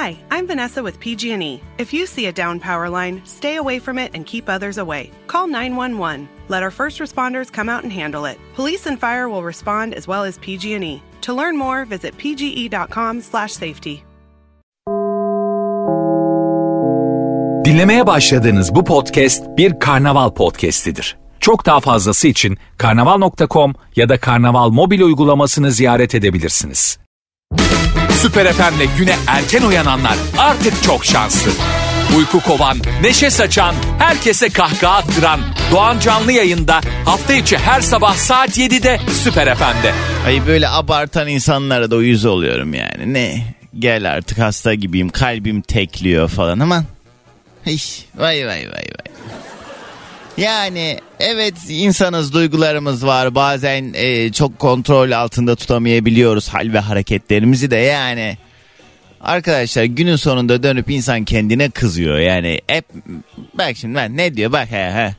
Hi, I'm Vanessa with PG&E. If you see a down power line, stay away from it and keep others away. Call 911. Let our first responders come out and handle it. Police and fire will respond as well as PG&E. To learn more, visit pge.com/safety. Dinlemeye başladığınız bu podcast bir karnaval podcastidir. Çok daha fazlası için karnaval.com ya da karnaval mobil uygulamasını ziyaret edebilirsiniz. Süper FM'le güne erken uyananlar artık çok şanslı. Uyku kovan, neşe saçan, herkese kahkaha attıran Doğan Canlı Yayında hafta içi her sabah saat 7'de Süper FM'de. Ay böyle abartan insanlara da uyuz oluyorum yani. Ne? Gel artık hasta gibiyim, kalbim tekliyor falan aman. Vay vay vay vay. Yani evet insanız, duygularımız var. Bazen çok kontrol altında tutamayabiliyoruz hal ve hareketlerimizi de yani. Arkadaşlar günün sonunda dönüp insan kendine kızıyor. Yani hep bak şimdi ben ne diyor bak he.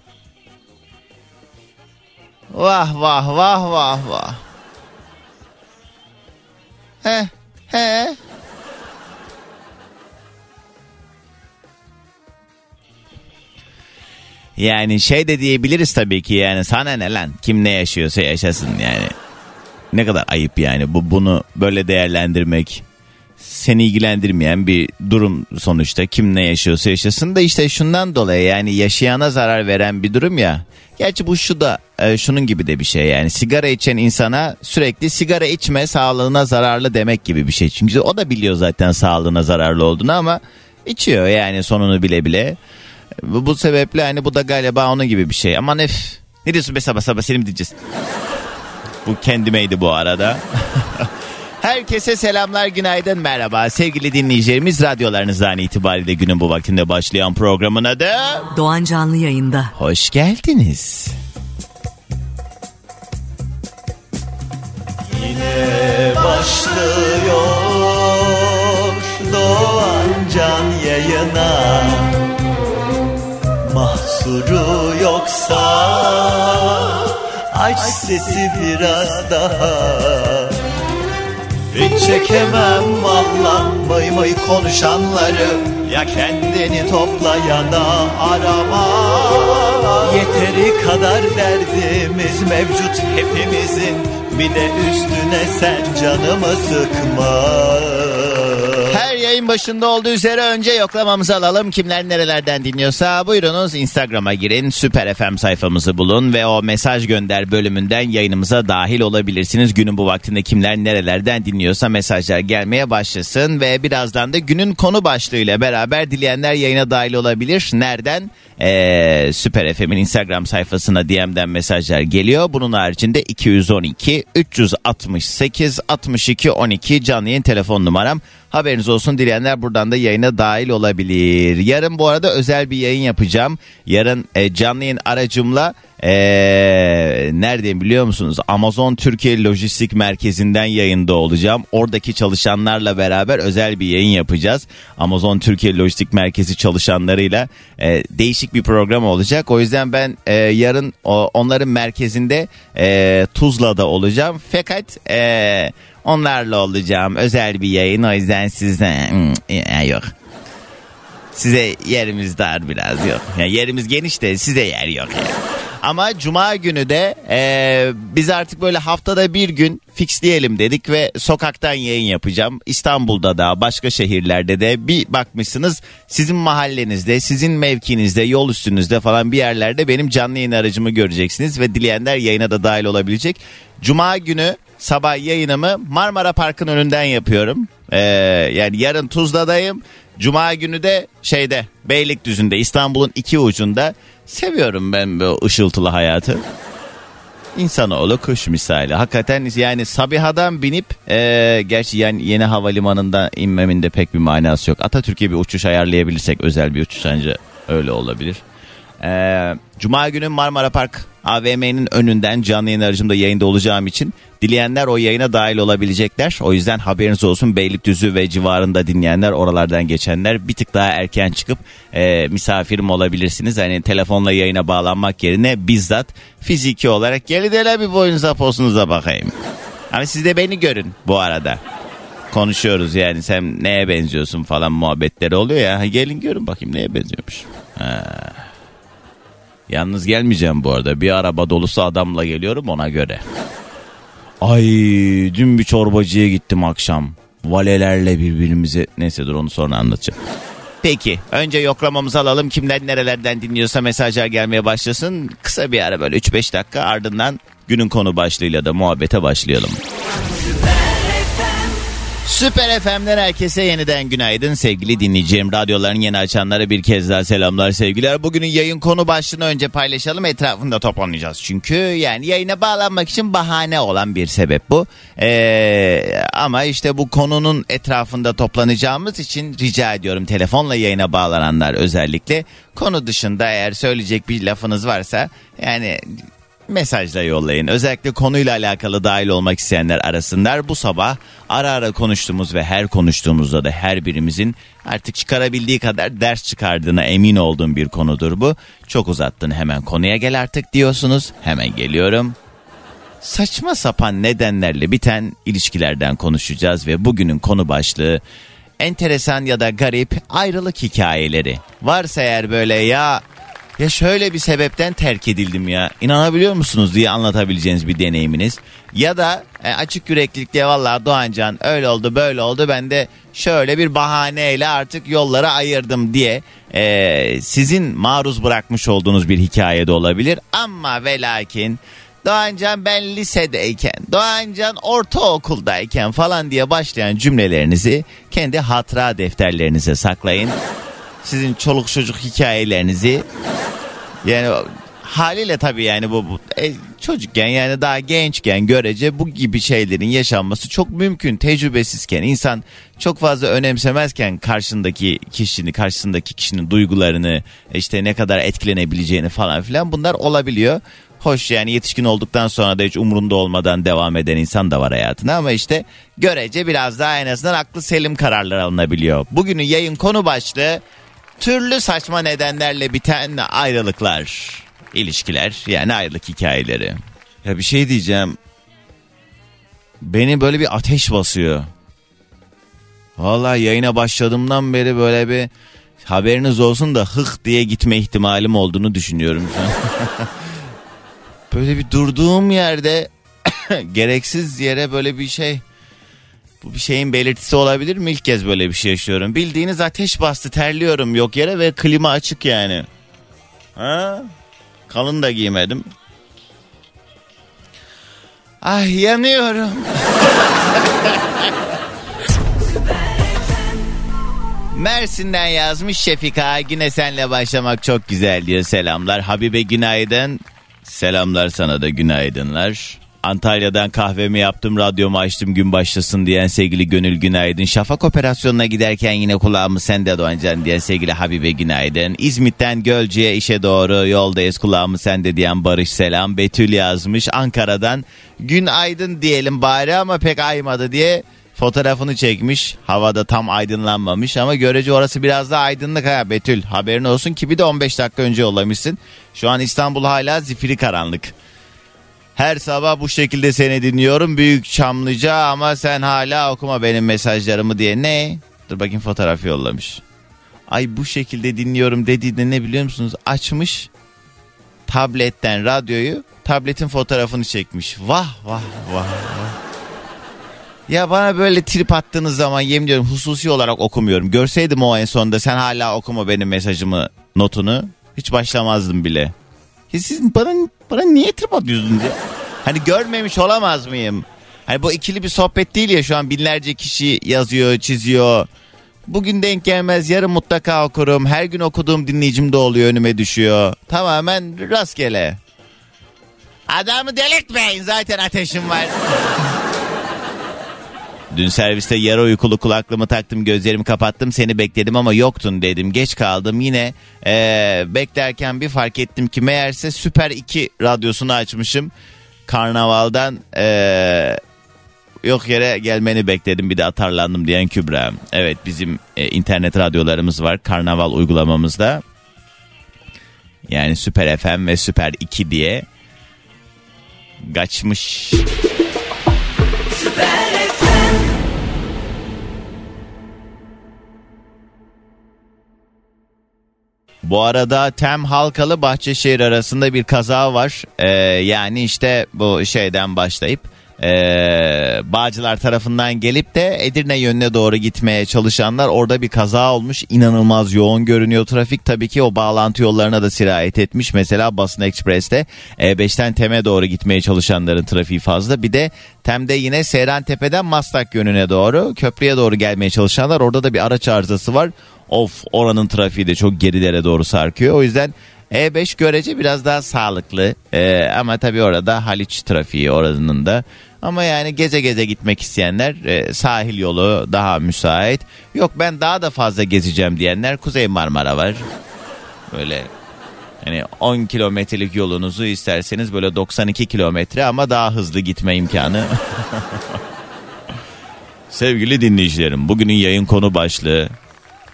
Vah vah vah vah vah. He. Yani şey de diyebiliriz tabii ki yani sana ne lan, kim ne yaşıyorsa yaşasın yani. Ne kadar ayıp yani bunu böyle değerlendirmek. Seni ilgilendirmeyen bir durum sonuçta, kim ne yaşıyorsa yaşasın da işte şundan dolayı yani yaşayana zarar veren bir durum ya. Gerçi bu şu da şunun gibi de bir şey yani, sigara içen insana sürekli sigara içme sağlığına zararlı demek gibi bir şey. Çünkü o da biliyor zaten sağlığına zararlı olduğunu ama içiyor yani sonunu bile bile. Bu sebeple hani bu da galiba onun gibi bir şey. Aman ne diyorsun be sabah sabah seni mi diyeceğiz? Bu kendimeydi bu arada. Herkese selamlar, günaydın, merhaba. Sevgili dinleyicilerimiz, radyolarınızdan itibariyle günün bu vaktinde başlayan programın adı Doğan Canlı Yayında. Hoş geldiniz. Yine başlıyor Doğan Can Yayına. Mahsuru yoksa aç sesi biraz daha. Hiç çekemem vallahi vay vay konuşanları. Ya kendini topla ya da arama. Yeteri kadar derdimiz mevcut hepimizin. Bir de üstüne sen canımı sıkma. Her yayın başında olduğu üzere önce yoklamamızı alalım. Kimler nerelerden dinliyorsa buyurunuz Instagram'a girin. Süper FM sayfamızı bulun ve o mesaj gönder bölümünden yayınımıza dahil olabilirsiniz. Günün bu vaktinde kimler nerelerden dinliyorsa mesajlar gelmeye başlasın. Ve birazdan da günün konu başlığıyla beraber dileyenler yayına dahil olabilir. Nereden? Süper FM'in Instagram sayfasına DM'den mesajlar geliyor. Bunun haricinde 212-368-62-12 canlı yayın telefon numaram. Haberiniz olsun, dileyenler buradan da yayına dahil olabilir. Yarın bu arada özel bir yayın yapacağım. Yarın canlı yayın aracımla neredeyim biliyor musunuz? Amazon Türkiye Lojistik Merkezi'nden yayında olacağım. Oradaki çalışanlarla beraber özel bir yayın yapacağız. Amazon Türkiye Lojistik Merkezi çalışanlarıyla değişik bir program olacak. O yüzden ben yarın onların merkezinde Tuzla'da olacağım. Fakat onlarla olacağım. Özel bir yayın. O yüzden sizden yok. Size yerimiz dar biraz yok. Yani yerimiz geniş de size yer yok yani. Ama cuma günü de biz artık böyle haftada bir gün fixleyelim dedik ve sokaktan yayın yapacağım. İstanbul'da da başka şehirlerde de bir bakmışsınız sizin mahallenizde, sizin mevkinizde, yol üstünüzde falan bir yerlerde benim canlı yayın aracımı göreceksiniz ve dileyenler yayına da dahil olabilecek. Cuma günü sabah yayınımı Marmara Park'ın önünden yapıyorum. Yani yarın Tuzla'dayım. Cuma günü de Beylikdüzü'nde, İstanbul'un iki ucunda. Seviyorum ben bu ışıltılı hayatı. İnsanoğlu kuş misali. Hakikaten yani Sabiha'dan binip gerçi yani yeni havalimanında inmemin de pek bir manası yok. Atatürk'e bir uçuş ayarlayabilirsek özel bir uçuş ancak öyle olabilir. Cuma günü Marmara Park AVM'nin önünden canlı yayın aracımda yayında olacağım için dileyenler o yayına dahil olabilecekler. O yüzden haberiniz olsun, Beylikdüzü ve civarında dinleyenler, oralardan geçenler bir tık daha erken çıkıp misafirim olabilirsiniz. Hani telefonla yayına bağlanmak yerine bizzat fiziki olarak gelin hele bir boyunuza posunuza bakayım. Hani siz de beni görün bu arada. konuşuyoruz yani, sen neye benziyorsun falan muhabbetleri oluyor ya. Gelin görün bakayım neye benziyormuş. Ha. Yalnız gelmeyeceğim bu arada. Bir araba dolusu adamla geliyorum ona göre. Ay dün bir çorbacıya gittim akşam. Valelerle birbirimizi... Neyse dur onu sonra anlatacağım. Peki önce yoklamamızı alalım. Kimden nerelerden dinliyorsa mesajlar gelmeye başlasın. Kısa bir ara böyle 3-5 dakika, ardından günün konu başlığıyla da muhabbete başlayalım. Süper FM'den herkese yeniden günaydın sevgili dinleyicilerim. Radyoların yeni açanlara bir kez daha selamlar sevgiler. Bugünün yayın konu başlığını önce paylaşalım, etrafında toplanacağız. Çünkü yani yayına bağlanmak için bahane olan bir sebep bu. Ama işte bu konunun etrafında toplanacağımız için rica ediyorum telefonla yayına bağlananlar özellikle. Konu dışında eğer söyleyecek bir lafınız varsa yani... Mesajla yollayın. Özellikle konuyla alakalı dahil olmak isteyenler arasınlar. Bu sabah ara ara konuştuğumuz ve her konuştuğumuzda da her birimizin artık çıkarabildiği kadar ders çıkardığına emin olduğum bir konudur bu. Çok uzattın, hemen konuya gel artık diyorsunuz. Hemen geliyorum. Saçma sapan nedenlerle biten ilişkilerden konuşacağız ve bugünün konu başlığı enteresan ya da garip ayrılık hikayeleri. Varsa eğer böyle ya şöyle bir sebepten terk edildim ya, inanabiliyor musunuz diye anlatabileceğiniz bir deneyiminiz. Ya da açık yüreklilikle vallahi Doğan Can öyle oldu böyle oldu, ben de şöyle bir bahaneyle artık yollara ayırdım diye sizin maruz bırakmış olduğunuz bir hikaye de olabilir. Ama ve lakin Doğan Can ben lisedeyken, Doğan Can ortaokuldayken falan diye başlayan cümlelerinizi kendi hatıra defterlerinize saklayın. Sizin çoluk çocuk hikayelerinizi yani haliyle tabii yani bu çocukken yani daha gençken görece bu gibi şeylerin yaşanması çok mümkün. Tecrübesizken insan çok fazla önemsemezken karşısındaki kişinin duygularını, işte ne kadar etkilenebileceğini falan filan, bunlar olabiliyor. Hoş yani yetişkin olduktan sonra da hiç umrunda olmadan devam eden insan da var hayatına, ama işte görece biraz daha en azından aklı selim kararlar alınabiliyor. Bugünün yayın konu başlığı türlü saçma nedenlerle biten ayrılıklar, ilişkiler yani ayrılık hikayeleri. Ya bir şey diyeceğim. Beni böyle bir ateş basıyor. Vallahi yayına başladığımdan beri böyle bir haberiniz olsun da hık diye gitme ihtimalim olduğunu düşünüyorum şu an. Böyle bir durduğum yerde gereksiz yere böyle bir şey. Bu bir şeyin belirtisi olabilir mi? İlk kez böyle bir şey yaşıyorum. Bildiğiniz ateş bastı, terliyorum yok yere ve klima açık yani. Ha? Kalın da giymedim. Ah yanıyorum. Mersin'den yazmış Şefika. Güne senle başlamak çok güzel diyor. Selamlar. Habibe günaydın. Selamlar sana da, günaydınlar. Antalya'dan kahvemi yaptım, radyomu açtım gün başlasın diyen sevgili Gönül günaydın. Şafak operasyonuna giderken yine kulağımız sende Doğan Can diyen sevgili Habibe günaydın. İzmit'ten Gölcük'e işe doğru yoldayız, kulağımız sende diyen Barış selam. Betül yazmış Ankara'dan, günaydın diyelim bari ama pek aymadı diye fotoğrafını çekmiş. Havada tam aydınlanmamış ama görece orası biraz daha aydınlık ha Betül. Haberin olsun ki bir de 15 dakika önce yollamışsın. Şu an İstanbul hala zifiri karanlık. Her sabah bu şekilde seni dinliyorum Büyük Çamlıca ama sen hala okuma benim mesajlarımı diye. Ne? Dur bakayım, fotoğrafı yollamış. Ay bu şekilde dinliyorum dediğinde ne biliyor musunuz? Açmış tabletten radyoyu, tabletin fotoğrafını çekmiş. Vah vah vah vah. Ya bana böyle trip attığınız zaman yemin ediyorum hususi olarak okumuyorum. Görseydim o en sonunda sen hala okuma benim mesajımı notunu, hiç başlamazdım bile. Siz bana niye trip atıyorsunuz diye. Hani görmemiş olamaz mıyım? Hani bu ikili bir sohbet değil ya, şu an binlerce kişi yazıyor, çiziyor. Bugün denk gelmez, yarın mutlaka okurum. Her gün okuduğum dinleyicim de oluyor, önüme düşüyor. Tamamen rastgele. Adamı delirtmeyin, zaten ateşim var. Dün serviste yarı uykulu kulaklığımı taktım, gözlerimi kapattım, seni bekledim ama yoktun dedim, geç kaldım yine. Beklerken bir fark ettim ki meğerse Süper 2 radyosunu açmışım. Karnaval'dan yok yere gelmeni bekledim, bir de atarlandım diyen Kübra. Evet bizim internet radyolarımız var Karnaval uygulamamızda. Yani Süper FM ve Süper 2 diye kaçmış. Süper Bu arada Tem Halkalı Bahçeşehir arasında bir kaza var. Yani işte bu şeyden başlayıp Bağcılar tarafından gelip de Edirne yönüne doğru gitmeye çalışanlar, orada bir kaza olmuş. İnanılmaz yoğun görünüyor trafik. Tabii ki o bağlantı yollarına da sirayet etmiş. Mesela Basın Ekspres'te E5'ten Tem'e doğru gitmeye çalışanların trafiği fazla. Bir de Tem'de yine Seyrantepe'den Maslak yönüne doğru, köprüye doğru gelmeye çalışanlar, orada da bir araç arızası var. Of, oranın trafiği de çok gerilere doğru sarkıyor. O yüzden E5 görece biraz daha sağlıklı. Ama tabii orada Haliç trafiği oranın da. Ama yani geze geze gitmek isteyenler sahil yolu daha müsait. Yok ben daha da fazla gezeceğim diyenler, Kuzey Marmara var. Böyle hani 10 kilometrelik yolunuzu isterseniz böyle 92 kilometre ama daha hızlı gitme imkanı. Sevgili dinleyicilerim, bugünün yayın konu başlığı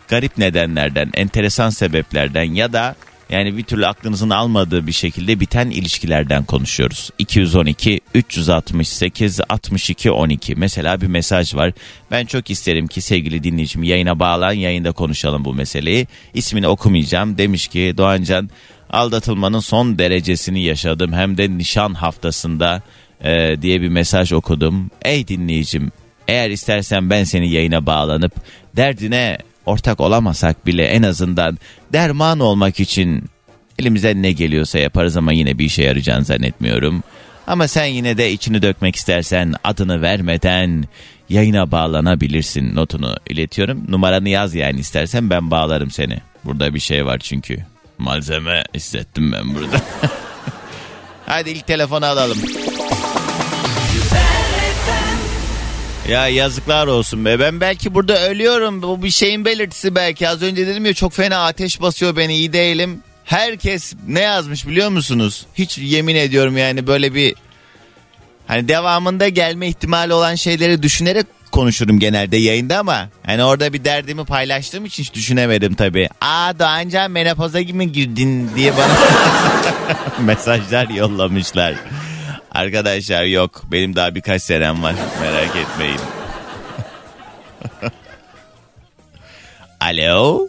garip nedenlerden, enteresan sebeplerden ya da yani bir türlü aklınızın almadığı bir şekilde biten ilişkilerden konuşuyoruz. 212-368-62-12 mesela bir mesaj var. Ben çok isterim ki sevgili dinleyicim yayına bağlan, yayında konuşalım bu meseleyi. İsmini okumayacağım. Demiş ki Doğancan, aldatılmanın son derecesini yaşadım hem de nişan haftasında diye bir mesaj okudum. Ey dinleyicim, eğer istersen ben seni yayına bağlanıp derdine ortak olamasak bile en azından derman olmak için elimizden ne geliyorsa yaparız ama yine bir işe yarayacağını zannetmiyorum. Ama sen yine de içini dökmek istersen adını vermeden yayına bağlanabilirsin notunu iletiyorum. Numaranı yaz yani, istersen ben bağlarım seni. Burada bir şey var çünkü. Malzeme hissettim ben burada. Hadi ilk telefonu alalım. Ya yazıklar olsun be. Ben belki burada ölüyorum. Bu bir şeyin belirtisi belki. Az önce dedim ya, çok fena ateş basıyor beni, iyi değilim. Herkes ne yazmış biliyor musunuz? Hiç, yemin ediyorum yani, böyle bir hani devamında gelme ihtimali olan şeyleri düşünerek konuşurum genelde yayında ama hani orada bir derdimi paylaştığım için hiç düşünemedim tabii. Aa Doğancan menopoza mı girdin diye bana mesajlar yollamışlar. Arkadaşlar yok, benim daha birkaç senem var, merak etmeyin. Alo.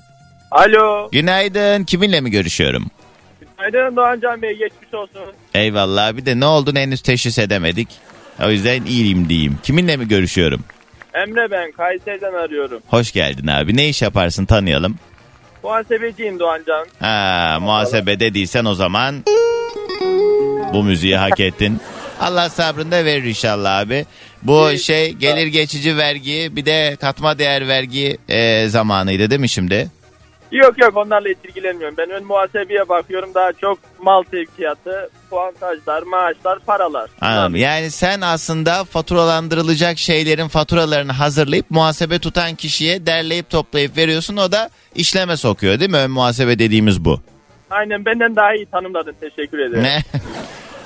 Alo. Günaydın, kiminle mi görüşüyorum? Günaydın Doğan Can Bey, geçmiş olsun. Eyvallah, bir de ne olduğunu henüz teşhis edemedik. O yüzden iyiyim diyeyim. Kiminle mi görüşüyorum? Emre ben, Kayseri'den arıyorum. Hoş geldin abi, ne iş yaparsın tanıyalım? Muhasebeciyim Doğan Can. Ha, muhasebe dediysen o zaman... Bu müziği hak ettin. Allah sabrını da verir inşallah abi. Bu şey gelir geçici vergi, bir de katma değer vergi zamanıydı değil mi şimdi? Yok onlarla ilgilenmiyorum. Ben ön muhasebeye bakıyorum, daha çok mal sevkiyatı, puantajlar, maaşlar, paralar. Anladım. Yani sen aslında faturalandırılacak şeylerin faturalarını hazırlayıp muhasebe tutan kişiye derleyip toplayıp veriyorsun, o da işleme sokuyor değil mi? Ön muhasebe dediğimiz bu. Aynen, benden daha iyi tanımladın, teşekkür ederim.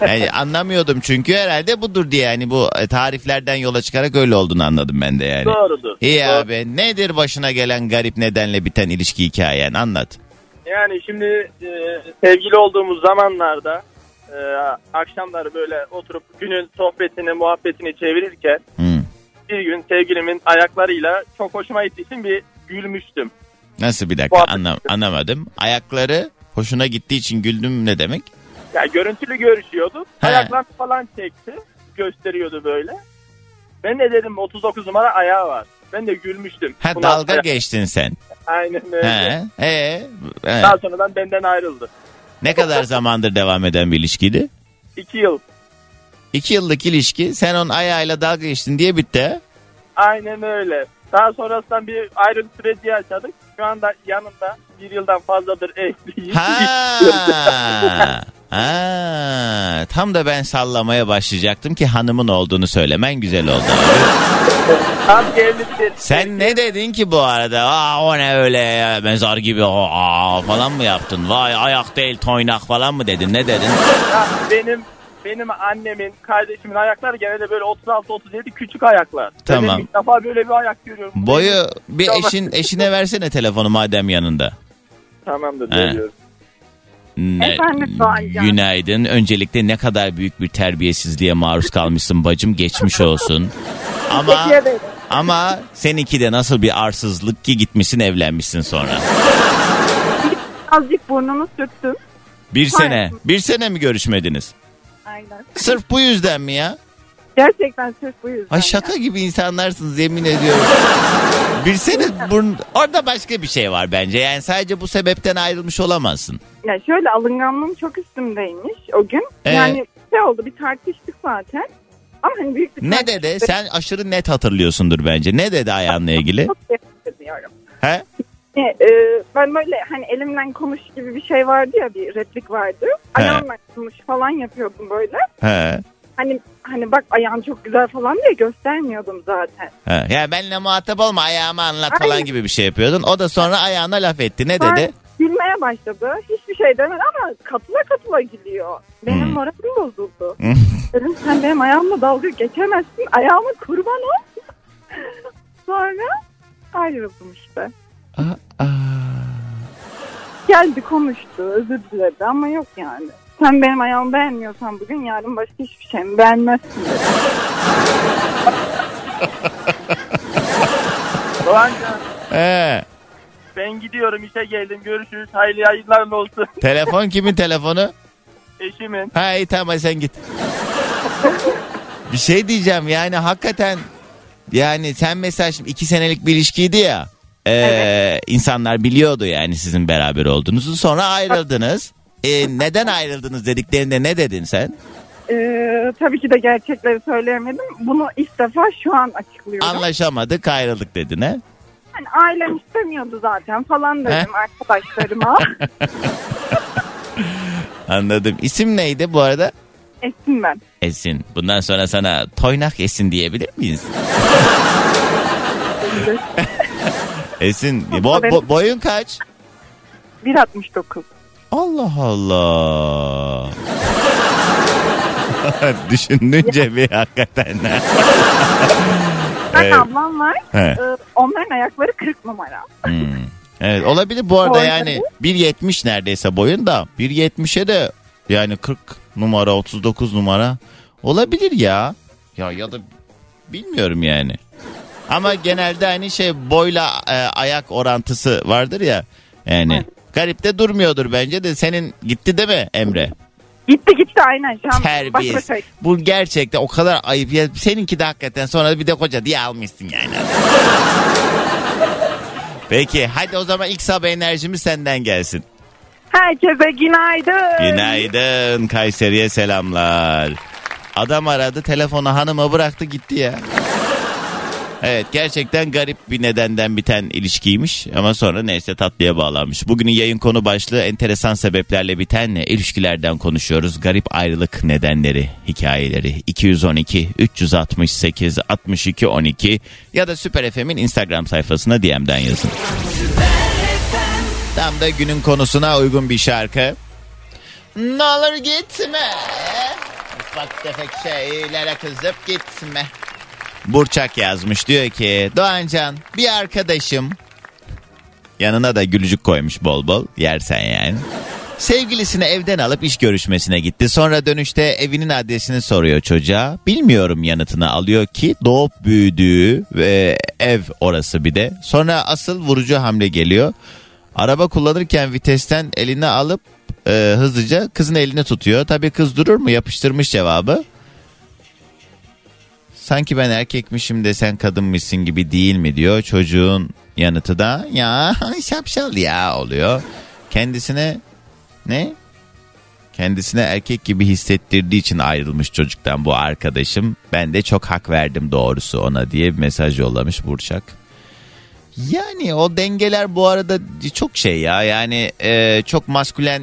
Yani anlamıyordum çünkü herhalde budur diye, yani bu tariflerden yola çıkarak öyle olduğunu anladım ben de yani. Doğrudur. İyi doğru. Abi nedir başına gelen garip nedenle biten ilişki hikayen, anlat. Yani şimdi sevgili olduğumuz zamanlarda akşamları böyle oturup günün sohbetini muhabbetini çevirirken bir gün sevgilimin ayaklarıyla çok hoşuma gittiği için bir gülmüştüm. Nasıl, bir dakika anlamadım. Ayakları hoşuna gittiği için güldüm ne demek? Ya görüntülü görüşüyorduk. Ayaklar falan çekti. Gösteriyordu böyle. Ben de dedim 39 numara ayağı var. Ben de gülmüştüm. Ha, dalga geçtin sen. Aynen öyle. Daha sonradan benden ayrıldı. Ne kadar zamandır devam eden bir ilişkiydi? 2 yıl. 2 yıllık ilişki. Sen onun ayağıyla dalga geçtin diye bitti. Aynen öyle. Daha sonrasından bir ayrılık süreci yaşadık. Şu anda yanımda 1 yıldan fazladır evliyiz. Ha, tam da ben sallamaya başlayacaktım ki hanımın olduğunu söylemen güzel oldu. Tam evlisin. Sen ne dedin ki bu arada? Aa, o ne öyle ya, mezar gibi aa falan mı yaptın? Vay ayak değil toynak falan mı dedin? Ne dedin? Ya, benim annemin, kardeşimin ayakları genelde böyle 36-37 küçük ayaklar. Tamam. İlk defa böyle bir ayak görüyorum. Boyu bir eşine versene telefonu madem yanında. Tamamdır, veriyorum. Efendim Doğancan. Günaydın. Öncelikle ne kadar büyük bir terbiyesizliğe maruz kalmışsın bacım. Geçmiş olsun. Ama seninki de nasıl bir arsızlık ki, gitmişsin evlenmişsin sonra. birazcık burnumu sürttüm. Bir sene. Bir sene mi görüşmediniz? Aynen. Sırf bu yüzden mi ya? Gerçekten sırf bu yüzden. Ay şaka ya. Gibi insanlarsınız yemin ediyorum. Bir sene burun... Orada başka bir şey var bence. Yani sadece bu sebepten ayrılmış olamazsın. Ya şöyle alınganlığım çok üstümdeymiş o gün. Yani şey oldu, bir tartıştık zaten. Ama hani büyük bir ne dedi? Sen aşırı net hatırlıyorsundur bence. Ne dedi ayağınla ilgili? Çok seviyorum. He? Ben böyle hani elimden konuş gibi bir şey vardı ya, bir replik vardı. Ayağımla konuş falan yapıyordum böyle. He. Hani bak ayağın çok güzel falan diye göstermiyordum zaten. He. Ya benimle muhatap olma, ayağımı anlat falan gibi bir şey yapıyordun. O da sonra ayağına laf etti. Ne dedi? Gülmeye başladı. Hiçbir şey demedi ama katıla katıla gülüyor. Benim moralim bozuldu. Dedim sen benim ayağımla dalga geçemezsin. Ayağıma kurban ol. Sonra ayrıldım işte. Aa. Geldi konuştu, özür diledi ama yok yani. Sen benim ayağımı beğenmiyorsan bugün, yarın başka hiçbir şeyimi beğenmezsin dedi. Doğancan. Ben gidiyorum, işe geldim, görüşürüz, hayırlı yayınlar olsun. Telefon kimin telefonu? Eşimin. Ha iyi tamam, sen git. Bir şey diyeceğim yani hakikaten. Yani sen mesela şimdi 2 senelik bir ilişkiydi ya. Evet. İnsanlar biliyordu yani sizin beraber olduğunuzu. Sonra ayrıldınız. Neden ayrıldınız dediklerinde ne dedin sen? Tabii ki de gerçekleri söyleyemedim. Bunu ilk defa şu an açıklıyorum. Anlaşamadık, ayrıldık dedin he? Yani ailem istemiyordu zaten falan dedim arkadaşlarıma. Anladım. İsim neydi bu arada? Esin ben. Esin. Bundan sonra sana toynak Esin diyebilir miyiz? Esin. Boyun kaç? 1.69. Allah Allah. Düşününce bir hakikaten. Ben ablam var. Onların ayakları 40 numara. Evet olabilir bu arada, yani 1.70 neredeyse boyun da 1.70'e de yani 40 numara 39 numara olabilir ya. Ya da bilmiyorum yani. Ama genelde hani şey boyla ayak orantısı vardır ya. Yani garip de durmuyordur bence de. Senin gitti değil mi Emre? Gitti aynen. Terbiyesiz. Bu gerçekten o kadar ayıp. Ya. Seninki de hakikaten sonra bir de koca diye almışsın yani. Peki hadi o zaman ilk sabah enerjimiz senden gelsin. Herkese günaydın. Günaydın. Kayseri'ye selamlar. Adam aradı, telefonu hanıma bıraktı gitti ya. Evet gerçekten garip bir nedenden biten ilişkiymiş ama sonra neyse tatlıya bağlanmış. Bugünün yayın konu başlığı enteresan sebeplerle biten ilişkilerden konuşuyoruz. Garip ayrılık nedenleri, hikayeleri 212-368-62-12 ya da Süper FM'in Instagram sayfasına DM'den yazın. Tam da günün konusuna uygun bir şarkı. Ne olur gitme, ufak tefek şeylere kızıp gitme. Burçak yazmış, diyor ki Doğancan bir arkadaşım, yanına da gülücük koymuş bol bol, yersen yani, sevgilisini evden alıp iş görüşmesine gitti. Sonra dönüşte evinin adresini soruyor çocuğa, bilmiyorum yanıtını alıyor ki doğup büyüdüğü ev orası. Bir de sonra asıl vurucu hamle geliyor, araba kullanırken vitesten elini alıp hızlıca kızın elini tutuyor. Tabii kız durur mu, yapıştırmış cevabı. Sanki ben erkekmişim de sen kadınmışsın gibi değil mi diyor. Çocuğun yanıtı da ya şapşal ya oluyor. Kendisine erkek gibi hissettirdiği için ayrılmış çocuktan bu arkadaşım. Ben de çok hak verdim doğrusu ona diye bir mesaj yollamış Burçak. Yani o dengeler bu arada çok şey ya. Yani çok maskülen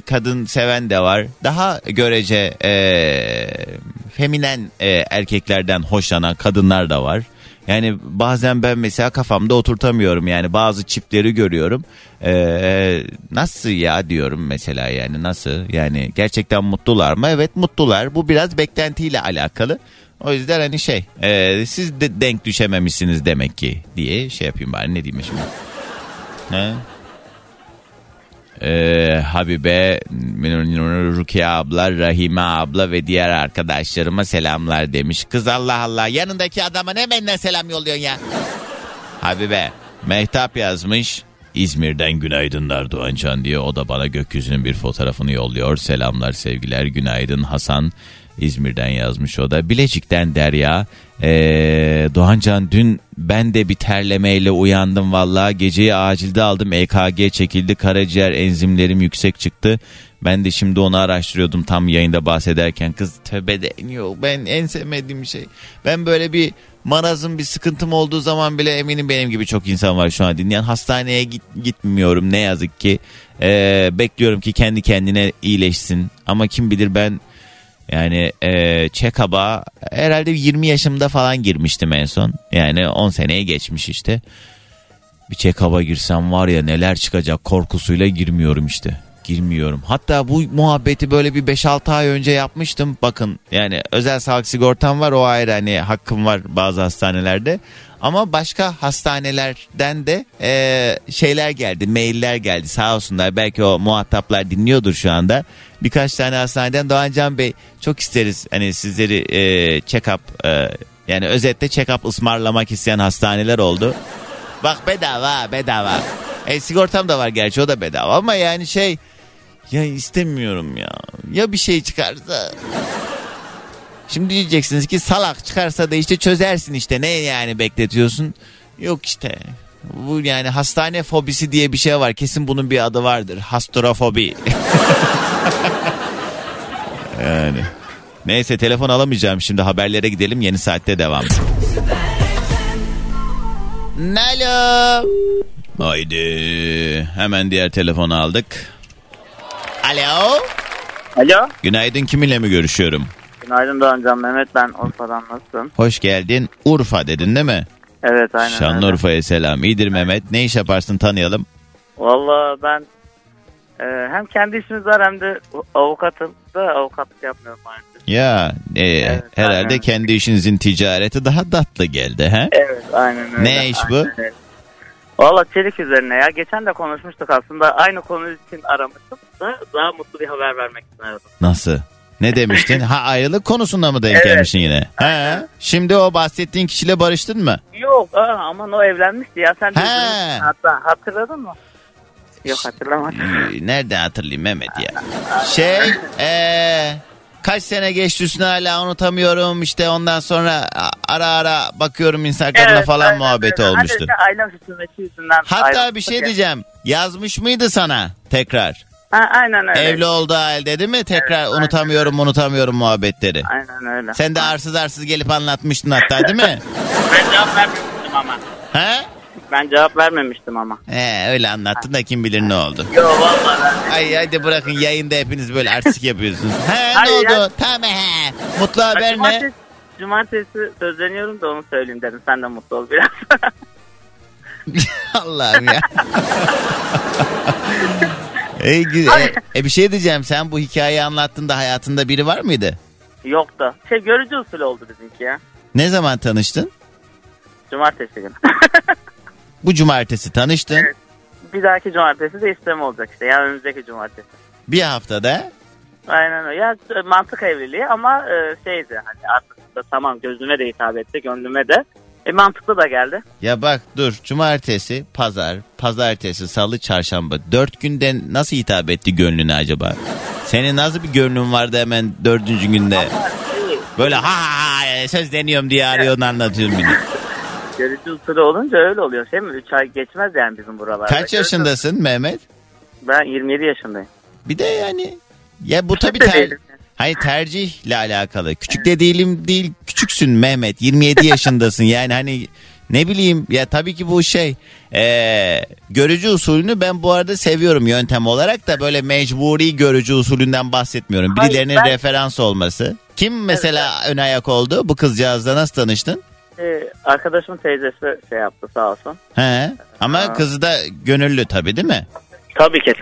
kadın seven de var. Daha görece... feminen erkeklerden hoşlanan kadınlar da var. Yani bazen ben mesela kafamda oturtamıyorum. Yani bazı çiftleri görüyorum. Nasıl ya diyorum mesela, yani nasıl? Yani gerçekten mutlular mı? Evet mutlular. Bu biraz beklentiyle alakalı. O yüzden hani siz de denk düşememişsiniz demek ki diye şey yapayım bari, ne diyeyim şimdi. Habibe, Rukiye abla, Rahime abla ve diğer arkadaşlarıma selamlar demiş. Kız Allah Allah, yanındaki adama ne benden selam yolluyorsun ya? Habibe, Mehtap yazmış. İzmir'den günaydınlar Doğan Can diye. O da bana gökyüzünün bir fotoğrafını yolluyor. Selamlar, sevgiler, günaydın. Hasan İzmir'den yazmış o da. Bilecik'ten Derya. Doğan Can, dün ben de bir terlemeyle uyandım valla. Geceyi acilde aldım. EKG çekildi. Karaciğer enzimlerim yüksek çıktı. Ben de şimdi onu araştırıyordum tam yayında bahsederken. Kız tövbe de yok. Ben en sevmediğim şey. Ben böyle bir marazım, bir sıkıntım olduğu zaman bile eminim benim gibi çok insan var şu an dinleyen. Hastaneye gitmiyorum ne yazık ki. Bekliyorum ki kendi kendine iyileşsin. Ama kim bilir ben yani check-up'a herhalde 20 yaşımda falan girmiştim en son. Yani 10 seneye geçmiş işte. Bir check-up'a girsem var ya neler çıkacak korkusuyla girmiyorum işte. Girmiyorum. Hatta bu muhabbeti böyle bir 5-6 ay önce yapmıştım. Bakın yani özel sağlık sigortam var, o ayrı, hani hakkım var bazı hastanelerde. Ama başka hastanelerden de şeyler geldi, mailler geldi, sağ olsunlar. Belki o muhataplar dinliyordur şu anda. Birkaç tane hastaneden Doğan Can Bey çok isteriz hani sizleri check-up yani özetle check-up ısmarlamak isteyen hastaneler oldu. Bak bedava. Sigortam da var gerçi, o da bedava ama yani şey... Ya istemiyorum ya. Ya bir şey çıkarsa. Şimdi diyeceksiniz ki salak çıkarsa da işte çözersin işte. Ne yani bekletiyorsun? Yok işte. Bu yani hastane fobisi diye bir şey var. Kesin bunun bir adı vardır. Hastrofobi. Yani. Neyse, telefon alamayacağım şimdi. Haberlere gidelim. Yeni saatte devam. Alo. Haydi. Hemen diğer telefonu aldık. Alo. Alo. Günaydın, kiminle mi görüşüyorum? Günaydın Doğan Can, Mehmet ben, Urfa'dan. Nasılsın? Hoş geldin. Urfa dedin değil mi? Evet, aynen. Şanlıurfa'ya selam. İyidir Mehmet. Ne iş yaparsın, tanıyalım? Valla ben hem kendi işimiz var hem de avukatım da avukatlık yapmıyorum artık. Ya evet, herhalde aynen. Kendi işinizin ticareti daha tatlı geldi he? Evet aynen öyle. Ne iş bu? Aynen. Valla çelik üzerine ya. Geçen de konuşmuştuk aslında. Aynı konu için aramıştım da daha mutlu bir haber vermek için aradım. Nasıl? Ne demiştin? Ayrılık konusunda mı denk gelmişsin yine? Ha? Şimdi o bahsettiğin kişiyle barıştın mı? Yok aman o evlenmişti ya. Sen hatta hatırladın mı? Yok hatırlamadım. Nereden hatırlayayım Mehmet ya? Kaç sene geçti üstüne hala unutamıyorum işte, ondan sonra ara ara bakıyorum Instagram'da falan aynen, muhabbeti olmuştu. Hatta bir şey diyeceğim, yazmış mıydı sana tekrar? Aynen öyle. Evli olduğu halde değil mi? Tekrar evet, unutamıyorum muhabbetleri. Aynen öyle. Sen de arsız gelip anlatmıştın hatta değil mi? Ben cevap vermemiştim ama. He? Ben cevap vermemiştim ama. Öyle anlattın da kim bilir ne oldu. Yok valla. Ay hadi bırakın, yayında hepiniz böyle artistik yapıyorsunuz. Ne oldu? Yani... Tamam he. Mutlu haber ne? Cumartesi sözleniyorum da onu söyleyeyim dedim. Sen de mutlu ol biraz. Allah'ım ya. Bir şey diyeceğim. Sen bu hikayeyi anlattığında hayatında biri var mıydı? Yok da. Görücü usulü oldu bizimki ya. Ne zaman tanıştın? Cumartesi günü. Bu cumartesi tanıştın. Evet. Bir dahaki cumartesi de isteme olacak işte. Yani önümüzdeki cumartesi. Bir haftada. Aynen öyle. Ya mantık evliliği ama şeydi hani artık da tamam, gözüme de hitap etti, gönlüme de. Mantıklı da geldi. Ya bak dur, cumartesi, pazar, pazartesi, salı, çarşamba. 4 günde nasıl hitap etti gönlüne acaba? Senin nasıl bir gönlün vardı hemen 4. günde? Böyle sözleniyorum diye arıyor, onu anlatıyorum bile. Görücü usulü olunca öyle oluyor. 3 ay geçmez yani bizim buralarda. Kaç yaşındasın Mehmet? Ben 27 yaşındayım. Bir de yani ya bu tabii hayır, tercihle alakalı. Küçük de değilim değil. Küçüksün Mehmet. 27 yaşındasın. Yani hani ne bileyim ya, tabii ki bu görücü usulünü ben bu arada seviyorum yöntem olarak da, böyle mecburi görücü usulünden bahsetmiyorum. Birilerinin referans olması. Kim mesela ön ayak oldu? Bu kızcağızla nasıl tanıştın? Arkadaşımın teyzesi yaptı sağ olsun. Ama kızı da gönüllü tabii değil mi? Tabii ki.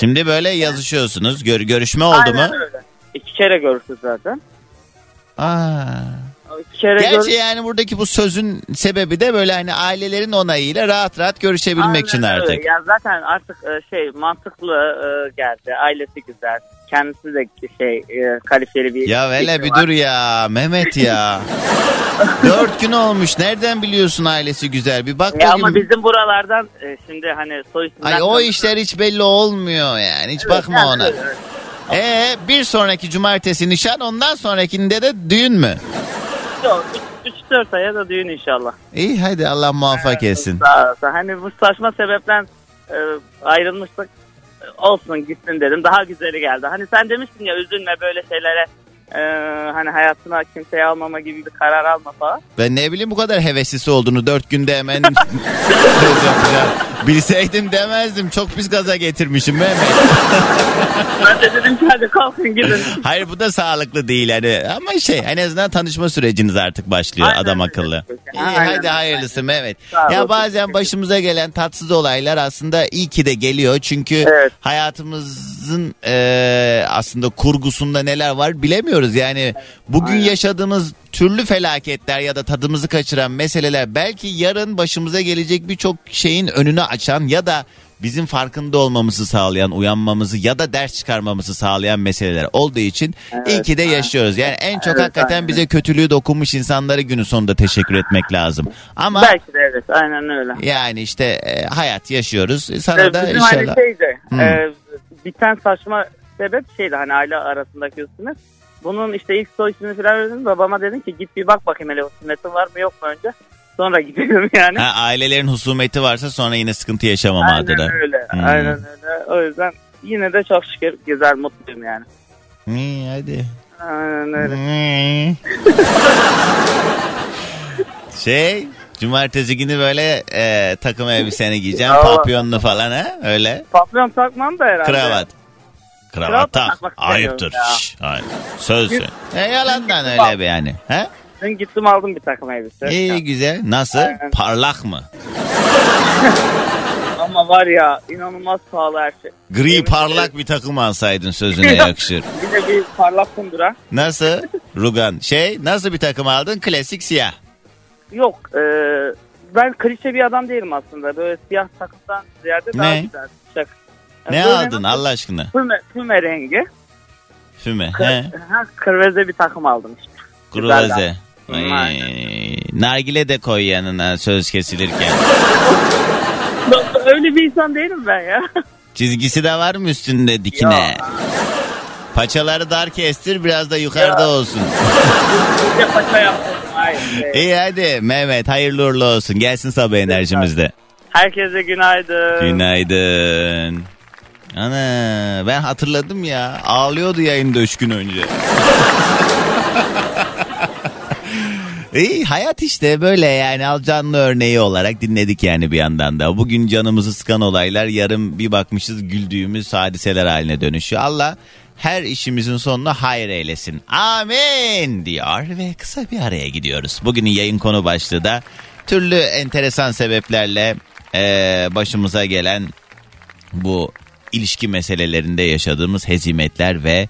Şimdi böyle yazışıyorsunuz. Görüşme oldu mu? Aynen öyle. 2 kere görüştük zaten. Bir kere gerçi yani buradaki bu sözün sebebi de böyle hani ailelerin onayıyla rahat rahat görüşebilmek aynen için artık. Öyle. Ya zaten artık şey mantıklı geldi. Ailesi güzel. Kendisi de şey kalifeli bir... Ya hele bir var. Dur ya Mehmet ya. 4 gün olmuş. Nereden biliyorsun ailesi güzel? Bir bak bakayım. Ama bizim buralardan şimdi hani soy isimden... Ay o işler hiç belli olmuyor yani. Hiç evet, bakma yani, ona. Evet. Bir sonraki cumartesi nişan, ondan sonrakinde de düğün mü? Yok. 3-4 aya da düğün inşallah. İyi hadi Allah muvaffak etsin. Hani bu saçma sebepten ayrılmıştık. Olsun gitsin dedim. Daha güzeli geldi. Hani sen demiştin ya üzülme böyle şeylere. Hani hayatına kimseyi almama gibi bir karar alma falan. Ben ne bileyim bu kadar heveslisi olduğunu 4 günde hemen bilseydim demezdim. Çok pis gaza getirmişim Mehmet. Ben de dedim ki hadi kalkın gidin. Hayır bu da sağlıklı değil hani. Ama şey en azından tanışma süreciniz artık başlıyor aynen, adam akıllı. Hadi hayırlısı aynen. Mehmet. Ya bazen başımıza gelen tatsız olaylar aslında iyi ki de geliyor. Çünkü evet. Hayatımızın aslında kurgusunda neler var bilemiyoruz. Yani bugün aynen. Yaşadığımız türlü felaketler ya da tadımızı kaçıran meseleler belki yarın başımıza gelecek birçok şeyin önünü açan ya da bizim farkında olmamızı sağlayan, uyanmamızı ya da ders çıkarmamızı sağlayan meseleler olduğu için evet, iyi ki de yaşıyoruz. Yani en çok evet, hakikaten aynen. Bize kötülüğü dokunmuş insanlara günün sonunda teşekkür etmek lazım. Ama belki de evet, aynen öyle. Yani işte hayat yaşıyoruz. Sana da inşallah. Biten saçma sebep şeydi hani aile arasındaki üstüne. Bunun işte ilk soy ismini falan verdim. Babama dedim ki git bir bak bakayım hele husumetin var mı yok mu önce. Sonra gidelim yani. Ha, ailelerin husumeti varsa sonra yine sıkıntı yaşamam adına. Aynen öyle. Hmm. Aynen öyle. O yüzden yine de çok şükür güzel mutluyum yani. İyi hadi. Aynen öyle. Cumartesi günü böyle takım elbiseni giyeceğim. Papyonlu falan ha öyle. Papyon takmam da herhalde. Kravat. Kravata ayıptır. Aynen. Söz. Yalandan öyle aldım. Be yani. He? Dün gittim aldım bir takım elbise. İyi güzel. Nasıl? Aynen. Parlak mı? Ama var ya inanılmaz pahalı her şey. Gri benim parlak bir takım alsaydın sözüne yakışır. Bir de bir parlak kundura. Nasıl? Rugan. Nasıl bir takım aldın? Klasik siyah. Yok. Ben klişe bir adam değilim aslında. Böyle siyah takımdan ziyade daha güzel. Ne böyle aldın Allah aşkına? Füme rengi. Füme. Kırveze bir takım aldım işte. Kırveze. Nargile de koy yanına söz kesilirken. Öyle bir insan değilim ben ya. Çizgisi de var mı üstünde dikine? Yok. Paçaları dar kestir biraz da yukarıda olsun. Paça yaptım. İyi hadi Mehmet hayırlı uğurlu olsun. Gelsin sabah enerjimizde. Herkese günaydın. Günaydın. Ana ben hatırladım ya. Ağlıyordu yayında 3 gün önce. Hayat işte böyle yani al canlı örneği olarak dinledik yani bir yandan da. Bugün canımızı sıkan olaylar yarın bir bakmışız güldüğümüz hadiseler haline dönüşüyor. Allah her işimizin sonuna hayır eylesin. Amin diyor ve kısa bir araya gidiyoruz. Bugünün yayın konu başlığı da türlü enteresan sebeplerle başımıza gelen bu ilişki meselelerinde yaşadığımız hezimetler ve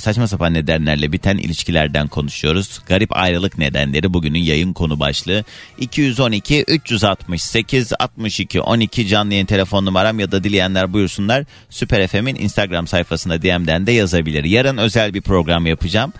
saçma sapan nedenlerle biten ilişkilerden konuşuyoruz. Garip ayrılık nedenleri bugünün yayın konu başlığı. 212-368-62-12 canlı yayın telefon numaram ya da dileyenler buyursunlar. Süper FM'in Instagram sayfasında DM'den de yazabilir. Yarın özel bir program yapacağım.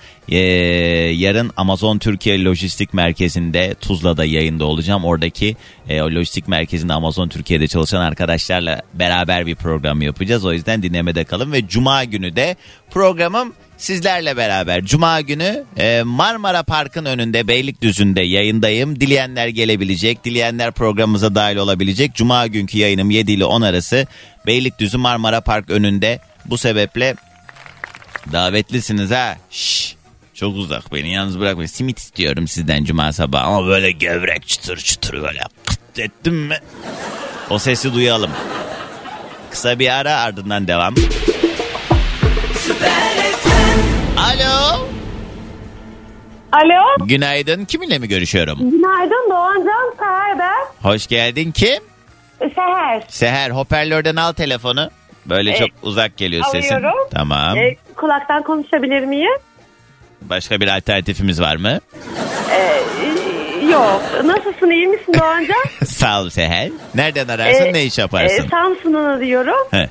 Yarın Amazon Türkiye Lojistik Merkezi'nde Tuzla'da yayında olacağım. Oradaki lojistik merkezinde Amazon Türkiye'de çalışan arkadaşlarla beraber bir program yapacağım. O yüzden dinlemede kalın ve Cuma günü de programım sizlerle beraber. Cuma günü Marmara Park'ın önünde Beylikdüzü'nde yayındayım. Dileyenler gelebilecek, dileyenler programımıza dahil olabilecek. Cuma günkü yayınım 7 ile 10 arası Beylikdüzü Marmara Park önünde. Bu sebeple davetlisiniz ha. Şşş. Çok uzak beni yalnız bırakmayın. Simit istiyorum sizden Cuma sabahı ama böyle gevrek çıtır çıtır böyle kıt ettim mi? O sesi duyalım. Kısa bir ara ardından devam. Alo. Alo. Günaydın. Kiminle mi görüşüyorum? Günaydın. Doğan Canlı Seher ben. Hoş geldin. Kim? Seher. Seher. Hoparlörden al telefonu. Böyle çok uzak geliyor sesin. Alıyorum. Tamam. Kulaktan konuşabilir miyim? Başka bir alternatifimiz var mı? Yok. Nasılsın, iyi misin Doğan Can? Sağ ol Seher. Nereden ararsan ne iş yaparsın? Samsun'dan arıyorum. He.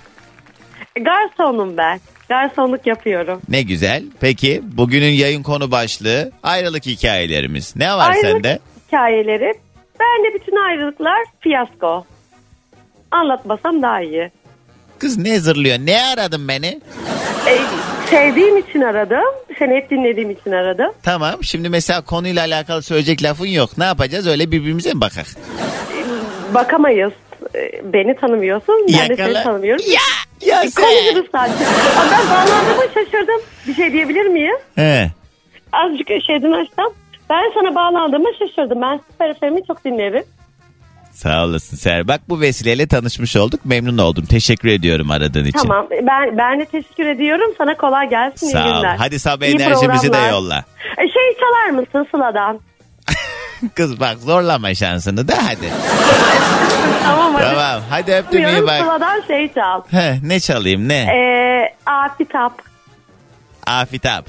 Garsonum ben. Garsonluk yapıyorum. Ne güzel. Peki bugünün yayın konu başlığı ayrılık hikayelerimiz. Ne var ayrılık sende? Ayrılık hikayeleri. Bende bütün ayrılıklar fiyasko. Anlatmasam daha iyi. Kız ne hazırlıyor? Ne aradın beni? Sevdiğim için aradım. Seni hep dinlediğim için aradım. Tamam. Şimdi mesela konuyla alakalı söyleyecek lafın yok. Ne yapacağız? Öyle birbirimize mi bakak? Bakamayız. Beni tanımıyorsun. Ben de seni tanımıyorum. Ya konuşuruz sadece. Ben bağlandığıma şaşırdım. Bir şey diyebilir miyim? He. Azıcık şeyden açtım. Ben sana bağlandığıma şaşırdım. Ben Süper Efem'i çok dinlerim. Sağ olasın Ser. Bak bu vesileyle tanışmış olduk. Memnun oldum. Teşekkür ediyorum aradığın için. Tamam. Ben de teşekkür ediyorum. Sana kolay gelsin. Sağ ol. Günler. Hadi sabah iyi enerjimizi programlar de yolla. Şey çalar mısın Sıla'dan? Kız bak zorlama şansını da hadi. Tamam hadi. Tamam. Hadi öptüm, iyi bak. Sıla'dan şey çal. Heh, ne çalayım ne? Afitap. Afitap.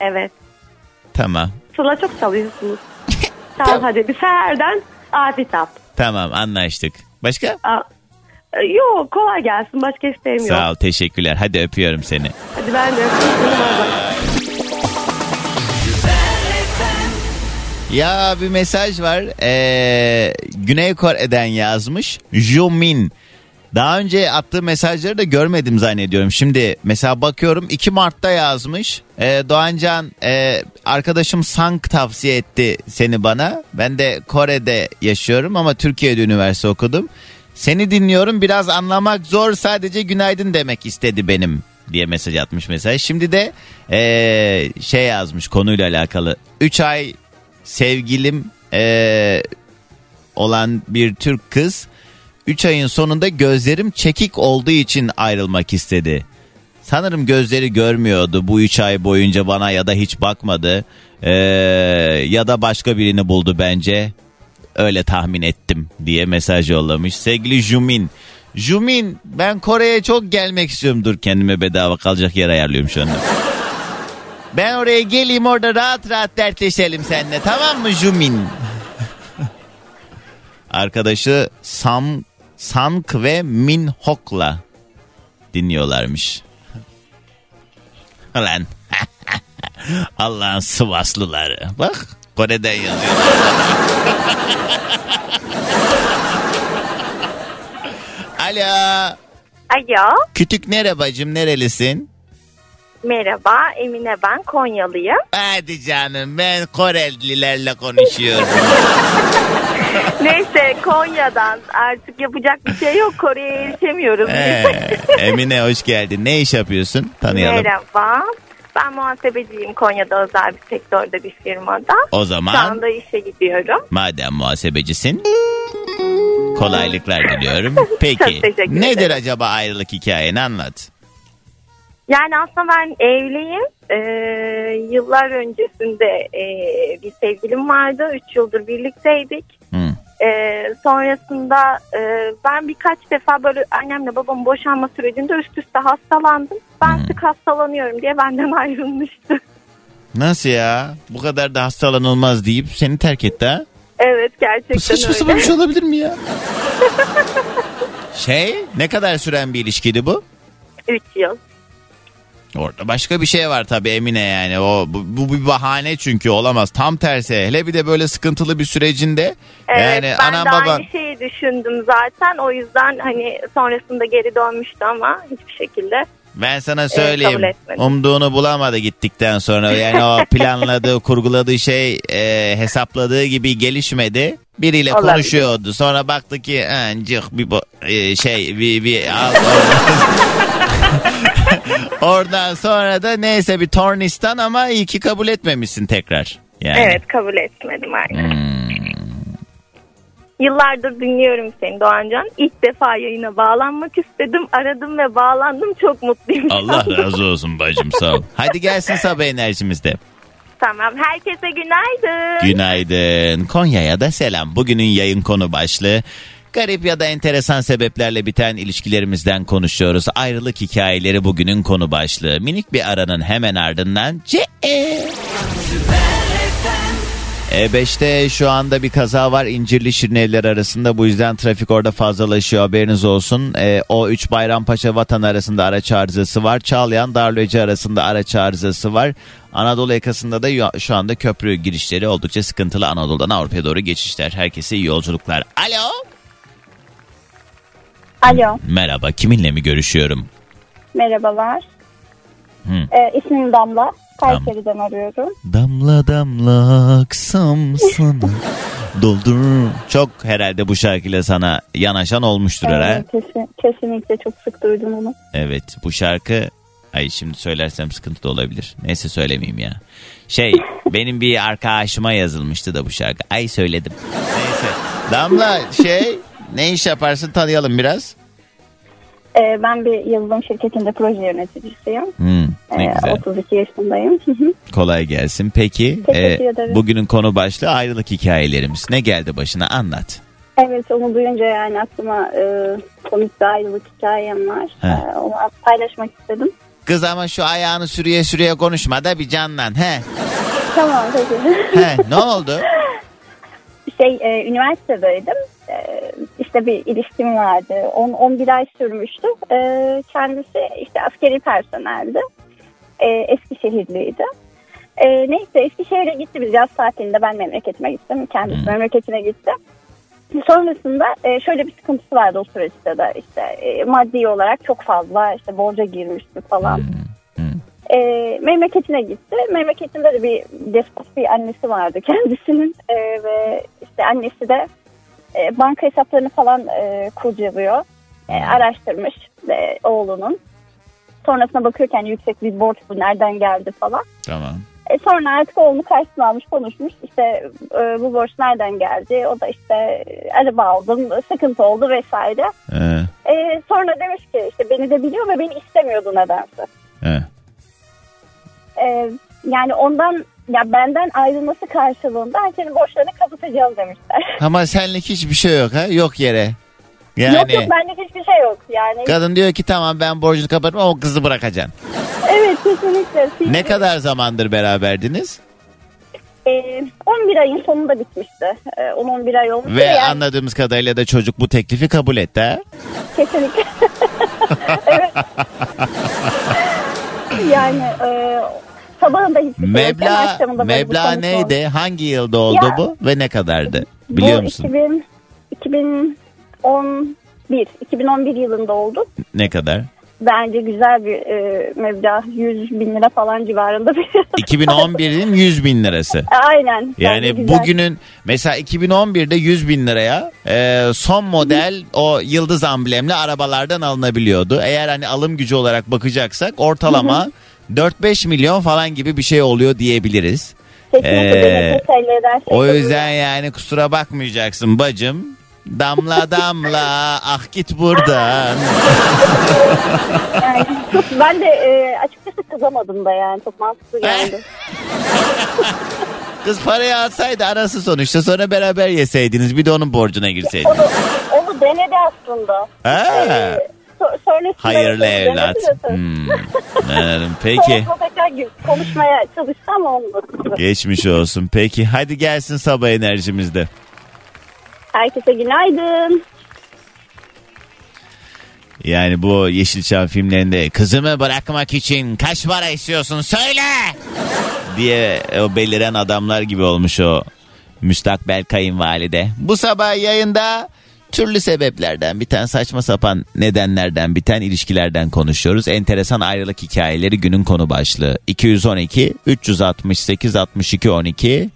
Evet. Tamam. Sıla çok çalıyorsunuz. Tamam hadi. Bir Seher'den Afitap. Tamam anlaştık. Başka? Yok kolay gelsin. Başka isteğim yok. Sağ ol, teşekkürler. Hadi öpüyorum seni. Hadi ben de öpüyorum. Ya bir mesaj var. Güney Kore'den yazmış. Jumin. Daha önce attığı mesajları da görmedim zannediyorum. Şimdi mesela bakıyorum 2 Mart'ta yazmış. Doğancan arkadaşım Sang tavsiye etti seni bana. Ben de Kore'de yaşıyorum ama Türkiye'de üniversite okudum. Seni dinliyorum, biraz anlamak zor, sadece günaydın demek istedi benim diye mesaj atmış mesela. Şimdi de şey yazmış konuyla alakalı. 3 ay sevgilim olan bir Türk kız. 3 ayın sonunda gözlerim çekik olduğu için ayrılmak istedi. Sanırım gözleri görmüyordu bu 3 ay boyunca bana, ya da hiç bakmadı. Ya da başka birini buldu bence. Öyle tahmin ettim diye mesaj yollamış. Sevgili Jumin. Jumin, ben Kore'ye çok gelmek istiyorum. Dur kendime bedava kalacak yer ayarlıyorum şu anda. Ben oraya geleyim, orada rahat rahat dertleşelim seninle, tamam mı Jumin? Arkadaşı Sang ve Min Hok'la dinliyorlarmış. Ulan. Allah'ın Sivaslıları. Bak Kore'den yazıyor. Alo. Alo. Kütük nere bacım, nerelisin? Merhaba Emine, ben Konyalıyım. Hadi canım, ben Korelilerle konuşuyorum. Neyse, Konya'dan artık yapacak bir şey yok. Kore'ye erişemiyoruz. Emine hoş geldin. Ne iş yapıyorsun? Tanıyalım. Merhaba. Ben muhasebeciyim. Konya'da özel bir sektörde bir firmada. O zaman. Şu anda işe gidiyorum. Madem muhasebecisin. Kolaylıklar diliyorum. Peki. Nedir acaba ayrılık hikayeni, anlat. Yani aslında ben evliyim. Yıllar öncesinde bir sevgilim vardı. 3 yıldır birlikteydik. Sonrasında ben birkaç defa böyle annemle babamın boşanma sürecinde üst üste hastalandım. Ben sık hastalanıyorum diye benden ayrılmıştı. Nasıl ya? Bu kadar da hastalanılmaz deyip seni terk etti ha? Evet, gerçekten öyle. Bu saçma sapan bir şey olabilir mi ya? Ne kadar süren bir ilişkiydi bu? 3 yıl. Orada başka bir şey var tabii Emine, yani bu bir bahane çünkü olamaz, tam tersi, hele bir de böyle sıkıntılı bir sürecinde. Evet, yani ben de aynı şeyi düşündüm zaten, o yüzden hani sonrasında geri dönmüştü ama hiçbir şekilde. Ben sana söyleyeyim, umduğunu bulamadı gittikten sonra, yani o planladığı kurguladığı şey hesapladığı gibi gelişmedi. Biriyle olabilir. Konuşuyordu, sonra baktı ki oradan sonra da neyse bir tornistan, ama iyi ki kabul etmemişsin tekrar. Yani. Evet, kabul etmedim aynen. Yıllardır dinliyorum seni Doğancan. İlk defa yayına bağlanmak istedim. Aradım ve bağlandım. Çok mutluyum. Allah razı olsun bacım, sağ ol. Hadi gelsin sabah enerjimizde. Tamam. Herkese günaydın. Günaydın. Konya'ya da selam. Bugünün yayın konu başlığı. Garip ya da enteresan sebeplerle biten ilişkilerimizden konuşuyoruz. Ayrılık hikayeleri bugünün konu başlığı. Minik bir aranın hemen ardından E5'te şu anda bir kaza var İncirli Şirinevler arasında, bu yüzden trafik orada fazlalaşıyor, haberiniz olsun. O3 Bayrampaşa Vatan arasında araç arızası var. Çağlayan Darlıca arasında araç arızası var. Anadolu yakasında da şu anda köprü girişleri oldukça sıkıntılı. Anadolu'dan Avrupa'ya doğru geçişler. Herkese iyi yolculuklar. Alo. Alo. Merhaba, kiminle mi görüşüyorum? Merhabalar. İsmim Damla. Kayseri'den arıyorum. Damla damla aksam sana doldur. Çok herhalde bu şarkıyla sana yanaşan olmuştur herhalde. Kesinlikle çok sık duydum onu. Evet, bu şarkı, ay şimdi söylersem sıkıntı da olabilir. Neyse söylemeyeyim ya. Benim bir arkadaşıma yazılmıştı da bu şarkı. Ay söyledim. Neyse. Damla ne iş yaparsın, tanıyalım biraz. Ben bir yazılım şirketinde proje yöneticisiyim. Ne güzel. 32 yaşındayım. Kolay gelsin. Peki bugünün konu başlığı ayrılık hikayelerimiz. Ne geldi başına, anlat. Evet, onu duyunca yani aklıma komik bir ayrılık hikayem var. Onu paylaşmak istedim. Kız ama şu ayağını sürüye sürüye konuşma da bir canlan. Tamam peki. Ne oldu? Üniversitedeydim. İşte bir ilişkim vardı. 11 ay sürmüştü. Kendisi işte askeri personeldi. Eskişehirliydi. Neyse, Eskişehir'e gitti biz yaz tatilinde. Ben memleketime gittim. Kendisi memleketine gitti. Sonrasında şöyle bir sıkıntısı vardı o süreçte de. İşte maddi olarak çok fazla işte borca girmişti falan. Memleketine gitti. Memleketinde de bir despot bir annesi vardı kendisinin. Ve işte annesi de banka hesaplarını falan kurcalıyor. Araştırmış oğlunun. Sonrasına bakıyorken yüksek bir borç, bu nereden geldi falan. Tamam. Sonra artık oğlunu karşısına almış, konuşmuş. İşte bu borç nereden geldi? O da işte araba aldım, sıkıntı oldu vesaire. Sonra demiş ki işte beni de biliyor ve beni istemiyordu nedense. Yani ondan, ya benden ayrılması karşılığında herkesin borçlarını kapatacağız demişler. Ama senlik hiçbir şey yok yok yere. Yani, yok bende hiçbir şey yok yani. Kadın diyor ki tamam ben borcunu kapatmam ama kızı bırakacaksın. Evet, kesinlikle. Ne kadar zamandır beraberdiniz? 11 ayın sonunda bitmişti. 10-11 ay olmuştu. Ve yani, anladığımız kadarıyla da çocuk bu teklifi kabul etti ha? Kesinlikle. Evet. Yani sabahında hiç meblağ neydi? Hangi yılda oldu ya, bu ve ne kadardı? Biliyor musun? 2011 yılında oldu. Ne kadar? Bence güzel bir meblağ, 100.000 lira falan civarında. 2011'in 100.000 lirası. Aynen. Yani bugünün mesela 2011'de 100.000 liraya son model o yıldız amblemli arabalardan alınabiliyordu. Eğer hani alım gücü olarak bakacaksak ortalama 4-5 milyon falan gibi bir şey oluyor diyebiliriz. O yüzden yani kusura bakmayacaksın bacım. Damla damla ah git buradan. Yani, ben de açıkçası kızamadım da yani, çok mantıklı geldi. Kız parayı alsaydı arası sonuçta, sonra beraber yeseydiniz, bir de onun borcuna girseydiniz. Onu denedi aslında. Hayırlı evlat. Peki. Konuşmaya çalışsam olmadı. Geçmiş olsun. Peki hadi gelsin sabah enerjimizde. Herkese günaydın. Yani bu Yeşilçam filmlerinde kızımı bırakmak için kaç para istiyorsun söyle diye o beliren adamlar gibi olmuş o müstakbel kayınvalide. Bu sabah yayında türlü sebeplerden biten, saçma sapan nedenlerden biten ilişkilerden konuşuyoruz. Enteresan ayrılık hikayeleri günün konu başlığı. 212-368-62-12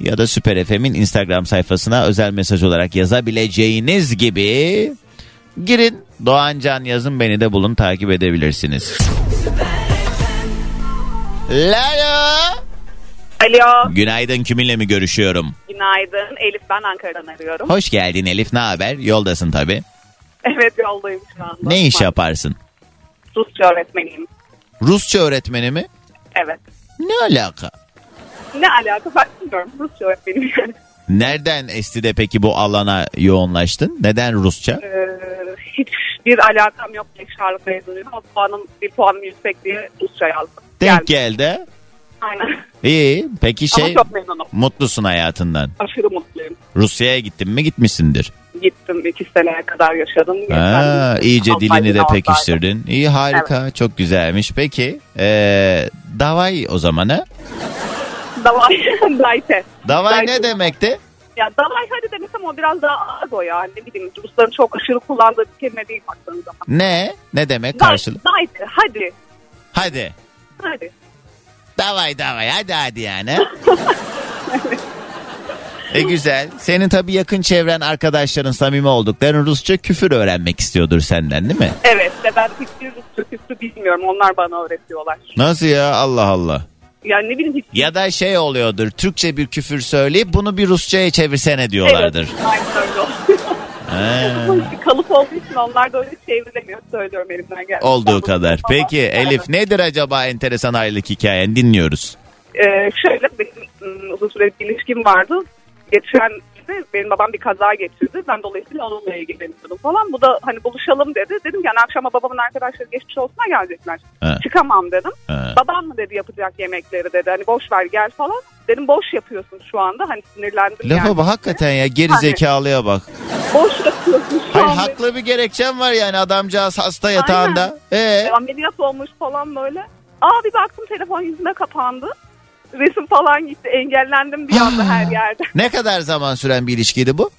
ya da Süper FM'in Instagram sayfasına özel mesaj olarak yazabileceğiniz gibi girin. Doğan Can yazın, beni de bulun, takip edebilirsiniz. Lalo. Alo. Günaydın, kiminle mi görüşüyorum? Günaydın, Elif ben Ankara'dan arıyorum. Hoş geldin Elif, ne haber? Yoldasın tabii. Evet, yoldayım şu anda. Ne iş yaparsın? Rusça öğretmeniyim. Rusça öğretmeni mi? Evet. Ne alaka? Ne alaka? Ben bilmiyorum. Rusça öğretmenim. Nereden estide peki bu alana yoğunlaştın? Neden Rusça? Hiçbir alakam yok. Beşarlık mezunuyum. O puanım, bir puanım yüksek diye Rusça yazdım. Denk geldi. Aynen. İyi. Peki şey, mutlusun hayatından. Aşırı mutluyum. Rusya'ya gittin mi? Gitmişsindir. Gittim. 2 seneye kadar yaşadım. Ha, iyice dilini de pekiştirdin. İyi, harika. Evet. Çok güzelmiş. Peki Davay o zamanı? Davay. Dayte. Davay ne demekti? Ya davay hadi demesem o biraz daha az o ya. Ne bileyim, Rusların çok aşırı kullandığı bir kelime değil baktığınız zaman. Ne? Ne demek karşılığı? Dayte. Hadi. Hadi. Hadi. Davay davay hadi hadi yani. Güzel. Senin tabii yakın çevren, arkadaşların, samimi oldukların Rusça küfür öğrenmek istiyordur senden değil mi? Evet. Ben hiçbir Rusça küfür bilmiyorum. Onlar bana öğretiyorlar. Nasıl ya? Allah Allah. Yani ne bileyim hiç... Ya da şey oluyordur. Türkçe bir küfür söyleyip bunu bir Rusça'ya çevirsene diyorlardır. Evet. Aynen öyle oluyor. Kalıp olduğu için onlar da öyle çevrilemiyor, söylüyorum elimden geldi. Olduğu kadar. Peki Elif, nedir acaba enteresan aylık hikayen? Dinliyoruz. Şöyle, benim uzun süre bir ilişkim vardı. Geçen de benim babam bir kaza geçirdi. Ben dolayısıyla onunla ilgileniyordum falan. Bu da hani buluşalım dedi. Dedim yani akşama babamın arkadaşları geçmiş olsuna gelecekler. Ha. Çıkamam dedim. Ha. Babam mı dedi yapacak yemekleri dedi. Hani boş ver gel falan. Dedim boş yapıyorsun şu anda. Hani sinirlendim. Lafa yani. Bak hakikaten ya, geri zekalıya bak. Boş yapıyorsun şu anda. Haklı bir gerekçem var yani, adamcağız hasta yatağında. Ameliyat olmuş falan böyle. Aa bir baktım telefon yüzüme kapandı. Resim falan gitti. Engellendim bir anda her yerde. Ne kadar zaman süren bir ilişkiydi bu?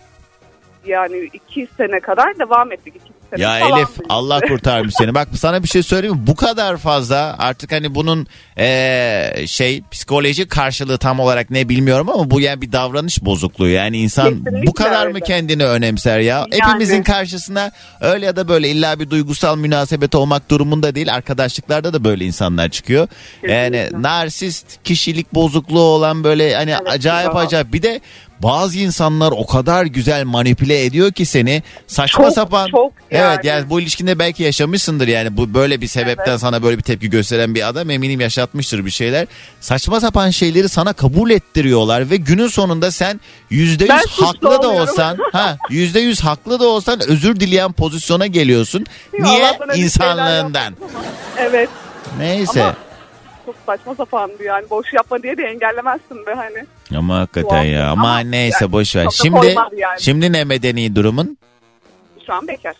Yani 2 sene kadar devam ettik. 2 sene ya Elif mıydı? Allah kurtarmış seni. Bak sana bir şey söyleyeyim mi? Bu kadar fazla artık hani bunun psikolojik karşılığı tam olarak ne bilmiyorum ama bu yani bir davranış bozukluğu. Yani insan kesinlikle bu kadar öyle mı kendini önemser ya? Yani. Hepimizin karşısına öyle ya da böyle illa bir duygusal münasebet olmak durumunda değil. Arkadaşlıklarda da böyle insanlar çıkıyor. Kesinlikle. Yani narsist, kişilik bozukluğu olan böyle hani evet, acayip. Bir de bazı insanlar o kadar güzel manipüle ediyor ki seni saçma çok, sapan. Çok yani. Evet yani bu ilişkinde belki yaşamışsındır yani bu böyle bir sebepten sana böyle bir tepki gösteren bir adam eminim yaşatmıştır bir şeyler. Saçma sapan şeyleri sana kabul ettiriyorlar ve günün sonunda sen %100 haklı da olsan %100 haklı da olsan özür dileyen pozisyona geliyorsun. Niye? İnsanlığından. Evet. Neyse. Ama çok saçma sapandı yani. Boş yapma diye de engellemezsin be hani. Ama hakikaten ya. Ama neyse yani, boş ver. Şimdi ne medeni durumun? Şu an bekar.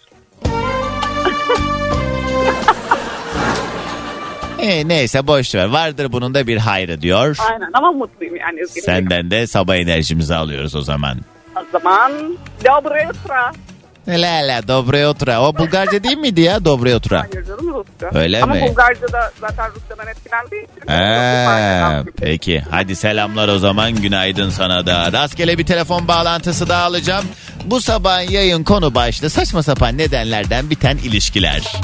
Neyse boş ver. Vardır bunun da bir hayrı diyor. Aynen ama mutluyum yani. Senden de sabah enerjimizi alıyoruz o zaman. O zaman dobre utro. Lala, dobre utro. O Bulgarca değil miydi ya? Dobre utro. Hayır canım, Rusça. Öyle ama mi? Ama Bulgarca'da zaten Rusça'dan etkilendiği için. Peki. Hadi selamlar o zaman. Günaydın sana da. Rastgele bir telefon bağlantısı daha alacağım. Bu sabah yayın konu başlığı saçma sapan nedenlerden biten ilişkiler.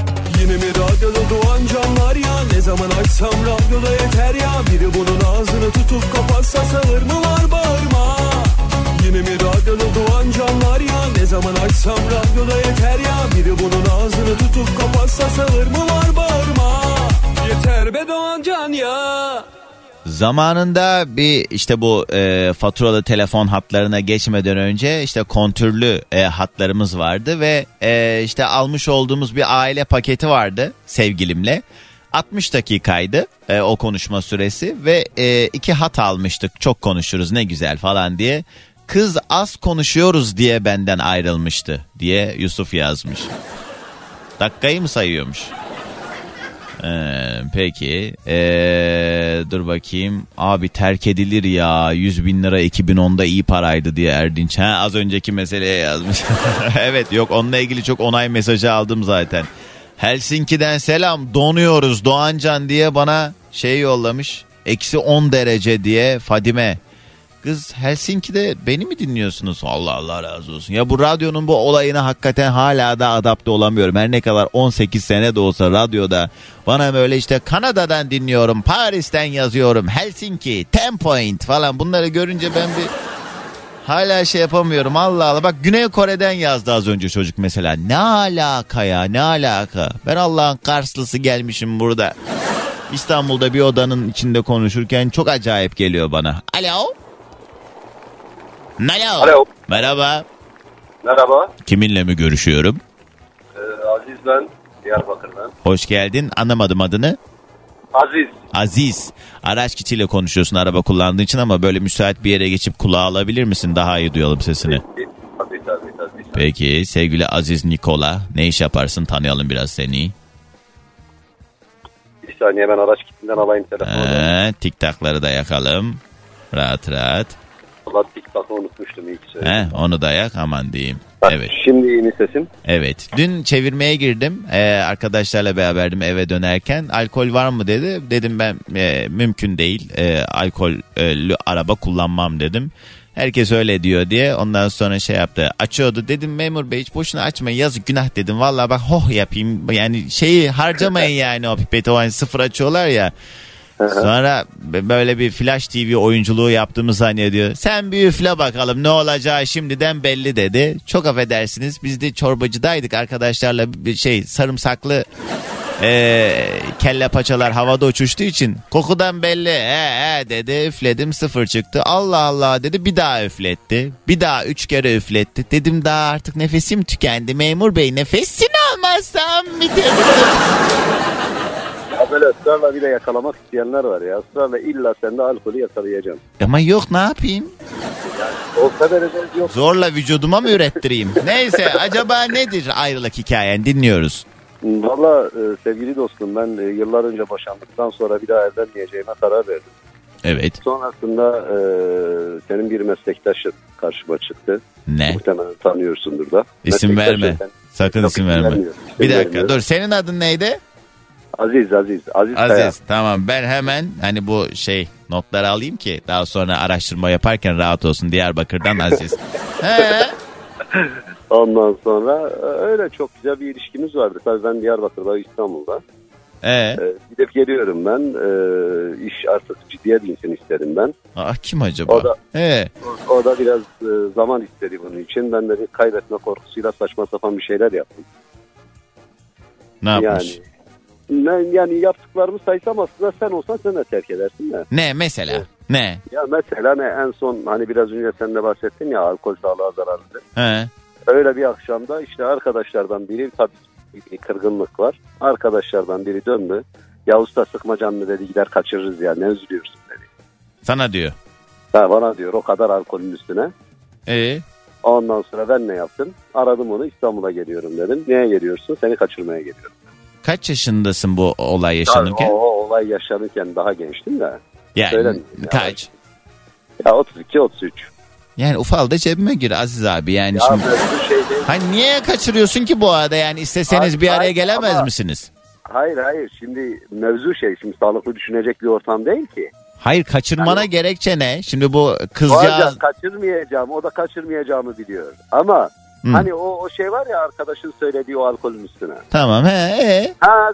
Yine mi radyoda Doğan Canlar ya? Ne zaman açsam radyoda yeter ya. Biri bunun ağzını tutup kapatsa sağır mı var bağırma. Yine mi radyoda Doğan Canlar ya? Ne zaman açsam radyoda yeter ya. Biri bunun ağzını tutup kapatsa sağır mı var bağırma. Yeter be Doğan Can ya. Zamanında bir işte bu faturalı telefon hatlarına geçmeden önce işte kontürlü hatlarımız vardı ve işte almış olduğumuz bir aile paketi vardı sevgilimle. 60 dakikaydı o konuşma süresi ve 2 hat almıştık, çok konuşuruz ne güzel falan diye. Kız az konuşuyoruz diye benden ayrılmıştı diye Yusuf yazmış. Dakikayı mı sayıyormuş? Peki dur bakayım abi, terk edilir ya 100.000 lira 2010'da iyi paraydı diye Erdinç az önceki meseleye yazmış. Evet yok, onunla ilgili çok onay mesajı aldım zaten. Helsinki'den selam, donuyoruz Doğancan diye bana şey yollamış, -10 derece diye Fadime. Kız Helsinki'de beni mi dinliyorsunuz? Allah razı olsun. Ya bu radyonun bu olayına hakikaten hala da adapte olamıyorum. Her ne kadar 18 sene de olsa radyoda bana böyle işte Kanada'dan dinliyorum, Paris'ten yazıyorum, Helsinki, Tem Point falan bunları görünce ben bir hala şey yapamıyorum. Allah. Bak Güney Kore'den yazdı az önce çocuk mesela. Ne alaka ya, ne alaka? Ben Allah'ın Karslısı gelmişim burada. İstanbul'da bir odanın içinde konuşurken çok acayip geliyor bana. Alo? Alo. Alo. Merhaba. Merhaba. Kiminle mi görüşüyorum? Aziz ben, Diyarbakır'dan. Hoş geldin. Anlamadım adını. Aziz. Aziz. Araç kitiyle konuşuyorsun araba kullandığın için ama böyle müsait bir yere geçip kulağa alabilir misin? Daha iyi duyalım sesini. Aziz. Peki sevgili Aziz Nikola, ne iş yaparsın? Tanıyalım biraz seni. Bir saniye ben araç kitinden alayım telefonu. TikTakları da yakalım. Rahat rahat. Valla TikTak'ı unutmuştum ilk şey. Onu da yak aman diyeyim. Bak, evet. Şimdi yeni sesim. Evet. Dün çevirmeye girdim. Arkadaşlarla beraberdim eve dönerken. Alkol var mı dedi. Dedim ben mümkün değil. Alkollü araba kullanmam dedim. Herkes öyle diyor diye. Ondan sonra şey yaptı. Açıyordu. Dedim memur bey hiç boşuna açmayın. Yazık günah dedim. Valla bak yapayım. Yani şeyi harcamayın yani o pipeti. O hani sıfır açıyorlar ya. Sonra böyle bir Flash TV oyunculuğu yaptığımı zannediyor. Sen bir üfle bakalım ne olacağı şimdiden belli dedi. Çok affedersiniz biz de çorbacıdaydık arkadaşlarla bir sarımsaklı kelle paçalar havada uçuştuğu için kokudan belli dedi üfledim sıfır çıktı. Allah Allah dedi bir daha üfletti. Bir daha 3 kere üfletti. Dedim daha artık nefesim tükendi memur bey nefesin almazsam biterim. Böyle ısrarla bile yakalamak isteyenler var ya. Israrla illa sen de alkolü yakalayacaksın. Ama yok ne yapayım? Yani, o kadar yok. Zorla vücuduma mı ürettireyim? Neyse acaba nedir ayrılık hikayen dinliyoruz. Valla sevgili dostum ben yıllar önce boşandıktan sonra bir daha evlenmeyeceğime karar verdim. Evet. Sonrasında senin bir meslektaşın karşıma çıktı. Ne? Muhtemelen tanıyorsundur da. İsim verme. Sakın isim verme. Bir dakika dur senin adın neydi? Aziz. Tamam ben hemen hani bu notları alayım ki daha sonra araştırma yaparken rahat olsun. Diyarbakır'dan Aziz. Ondan sonra öyle çok güzel bir ilişkimiz vardı. Tabii ben Diyarbakır'da İstanbul'da. Gidip geliyorum ben. İş artık ciddiye binsin isterim ben. Kim acaba? O da biraz zaman istedi bunun için. Ben de kaybetme korkusuyla saçma sapan bir şeyler yaptım. Ne yapmış? Yani yaptıklarımı saysam aslında sen olsan sen de terk edersin de. Ne mesela? Evet. Ne? Ya mesela en son hani biraz önce sen de bahsettin ya alkol sağlığa zararlıdır. Öyle bir akşamda arkadaşlardan biri tabii bir kırgınlık var. Arkadaşlardan biri döndü. Ya usta sıkma canını dedi gider kaçırırız ya ne üzülüyorsun dedi. Sana diyor. Ha bana diyor o kadar alkolün üstüne. Ondan sonra ben ne yaptım? Aradım onu İstanbul'a geliyorum dedim. Neye geliyorsun? Seni kaçırmaya geliyorum. Kaç yaşındasın bu olay yaşanırken? O olay yaşanırken daha gençtim de. Yani kaç? Ya 32-33. Yani ufal da cebime gir Aziz abi. Yani ya şimdi. Hani niye kaçırıyorsun ki bu arada? Yani isteseniz bir araya gelemez misiniz? Hayır. Şimdi mevzu şimdi sağlıklı düşünecek bir ortam değil ki. Hayır kaçırmana gerekçe ne? Şimdi bu kızcağız. Kaçırmayacağım. O da kaçırmayacağımı biliyor. Ama. Hani o var ya arkadaşın söylediği o alkolün üstüne. Tamam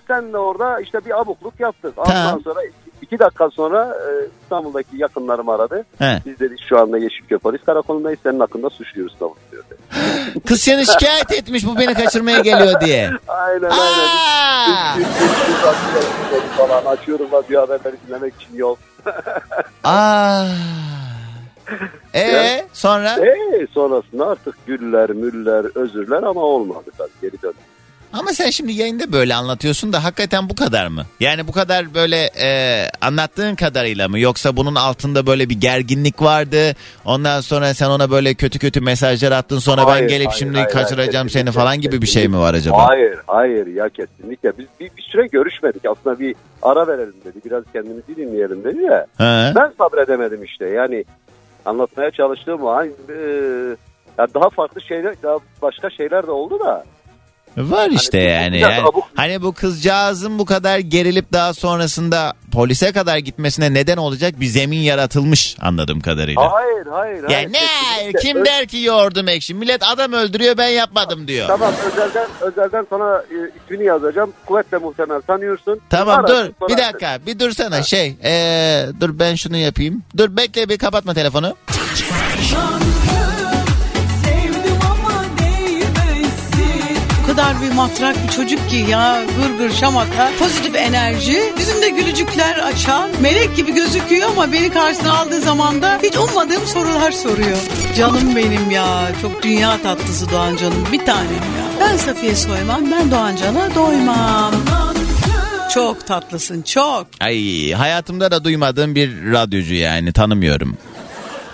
sen de orada bir abukluk yaptık. Ondan sonra 2 dakika sonra İstanbul'daki yakınlarım aradı. Biz dedik şu anda Yeşilköy polis karakolundayız senin hakkında suçluyoruz da diyor. Kız seni şikayet etmiş bu beni kaçırmaya geliyor diye. Aynen. Biz falan açıyorum da bir haberleri dinlemek için yok. Sonra? Sonrasında artık güller, müller, özürler ama olmadı tabii geri döndü. Ama sen şimdi yayında böyle anlatıyorsun da hakikaten bu kadar mı? Yani bu kadar böyle anlattığın kadarıyla mı? Yoksa bunun altında böyle bir gerginlik vardı. Ondan sonra sen ona böyle kötü mesajlar attın. Sonra hayır, ben gelip şimdi kaçıracağım seni falan gibi bir şey mi var acaba? Hayır ya kesinlikle. Biz bir süre görüşmedik. Aslında bir ara verelim dedi. Biraz kendimizi dinleyelim dedi ya. Ben sabredemedim yani. Anlatmaya çalıştığım o. Daha farklı şeyler, daha başka şeyler de oldu da. Var yani. Hani bu kızcağızın bu kadar gerilip daha sonrasında polise kadar gitmesine neden olacak bir zemin yaratılmış anladığım kadarıyla. Hayır. Ya ne? Kim der ki yoğurdum ekşi? Millet adam öldürüyor ben yapmadım diyor. Tamam özelden sana ismini yazacağım. Kuvvetle muhtemel tanıyorsun. Tamam dur bir dakika bir dursana dur ben şunu yapayım. Dur bekle bir kapatma telefonu. Kadar bir matrak bir çocuk ki ya gırgır şamata pozitif enerji yüzümde gülücükler açan melek gibi gözüküyor ama beni karşısına aldığı zaman da hiç ummadığım sorular soruyor. Canım benim ya çok dünya tatlısı Doğan canım bir tanem ya. Ben Safiye Soyman ben Doğan Can'a doymam. Çok tatlısın, çok. Ay, hayatımda da duymadığım bir radyocu yani, tanımıyorum.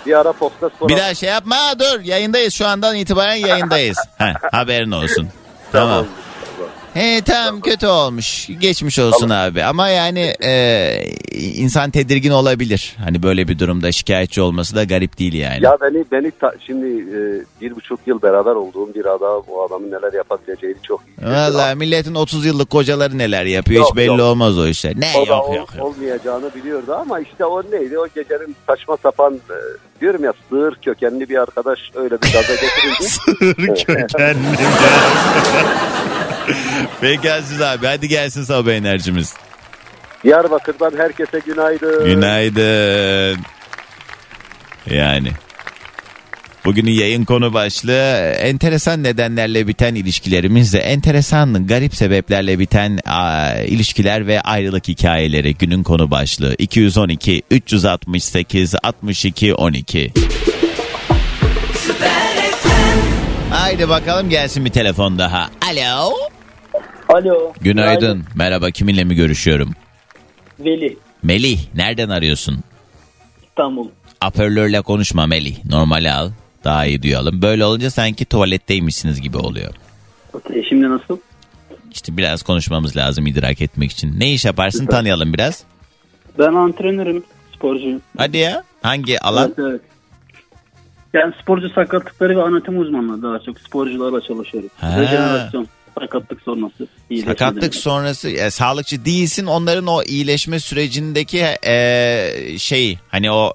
Bir ara Fox'ta sonra... Bir daha şey yapma, dur, yayındayız, şu andan itibaren yayındayız. Heh, haberin olsun. Tamam. He tamam, kötü olmuş. Geçmiş olsun abi. Ama yani insan tedirgin olabilir. Hani böyle bir durumda şikayetçi olması da garip değil yani. Ya şimdi 1,5 yıl beraber olduğum bir adam, o adamın neler yapabileceğini çok iyi. Vallahi milletin 30 yıllık kocaları neler yapıyor, hiç belli olmaz o işler. Ne o yapıyor? Olmayacağını biliyordu ama işte o neydi? O gecenin saçma sapan diyorum ya, sığır kökenli bir arkadaş öyle bir gaza getirildi. Sığır kökenli. Pekâsız abi, hadi gelsin sabah enerjimiz. Diyarbakır'dan herkese günaydın. Günaydın. Yani bugünün yayın konu başlığı, enteresan nedenlerle biten ilişkilerimizle, enteresan garip sebeplerle biten ilişkiler ve ayrılık hikayeleri. Günün konu başlığı 212 368 62 12. Haydi bakalım, gelsin bir telefon daha. Alo. Alo. Günaydın. Merhaba, kiminle mi görüşüyorum? Veli. Melih, nereden arıyorsun? İstanbul. Apörlörle konuşma Melih. Normali al. Daha iyi duyalım. Böyle olunca sanki tuvaletteymişsiniz gibi oluyor. Okey, şimdi nasıl? İşte biraz konuşmamız lazım idrak etmek için. Ne iş yaparsın, tanıyalım biraz. Ben antrenörüm, sporcuyum. Hadi ya. Hangi alan? Evet, evet. Yani sporcu sakatlıkları ve anatomi uzmanları, daha çok sporcularla çalışıyoruz. Rejenerasyon, sakatlık sonrası. Sakatlık sonrası, sağlıkçı değilsin, onların o iyileşme sürecindeki şey, hani o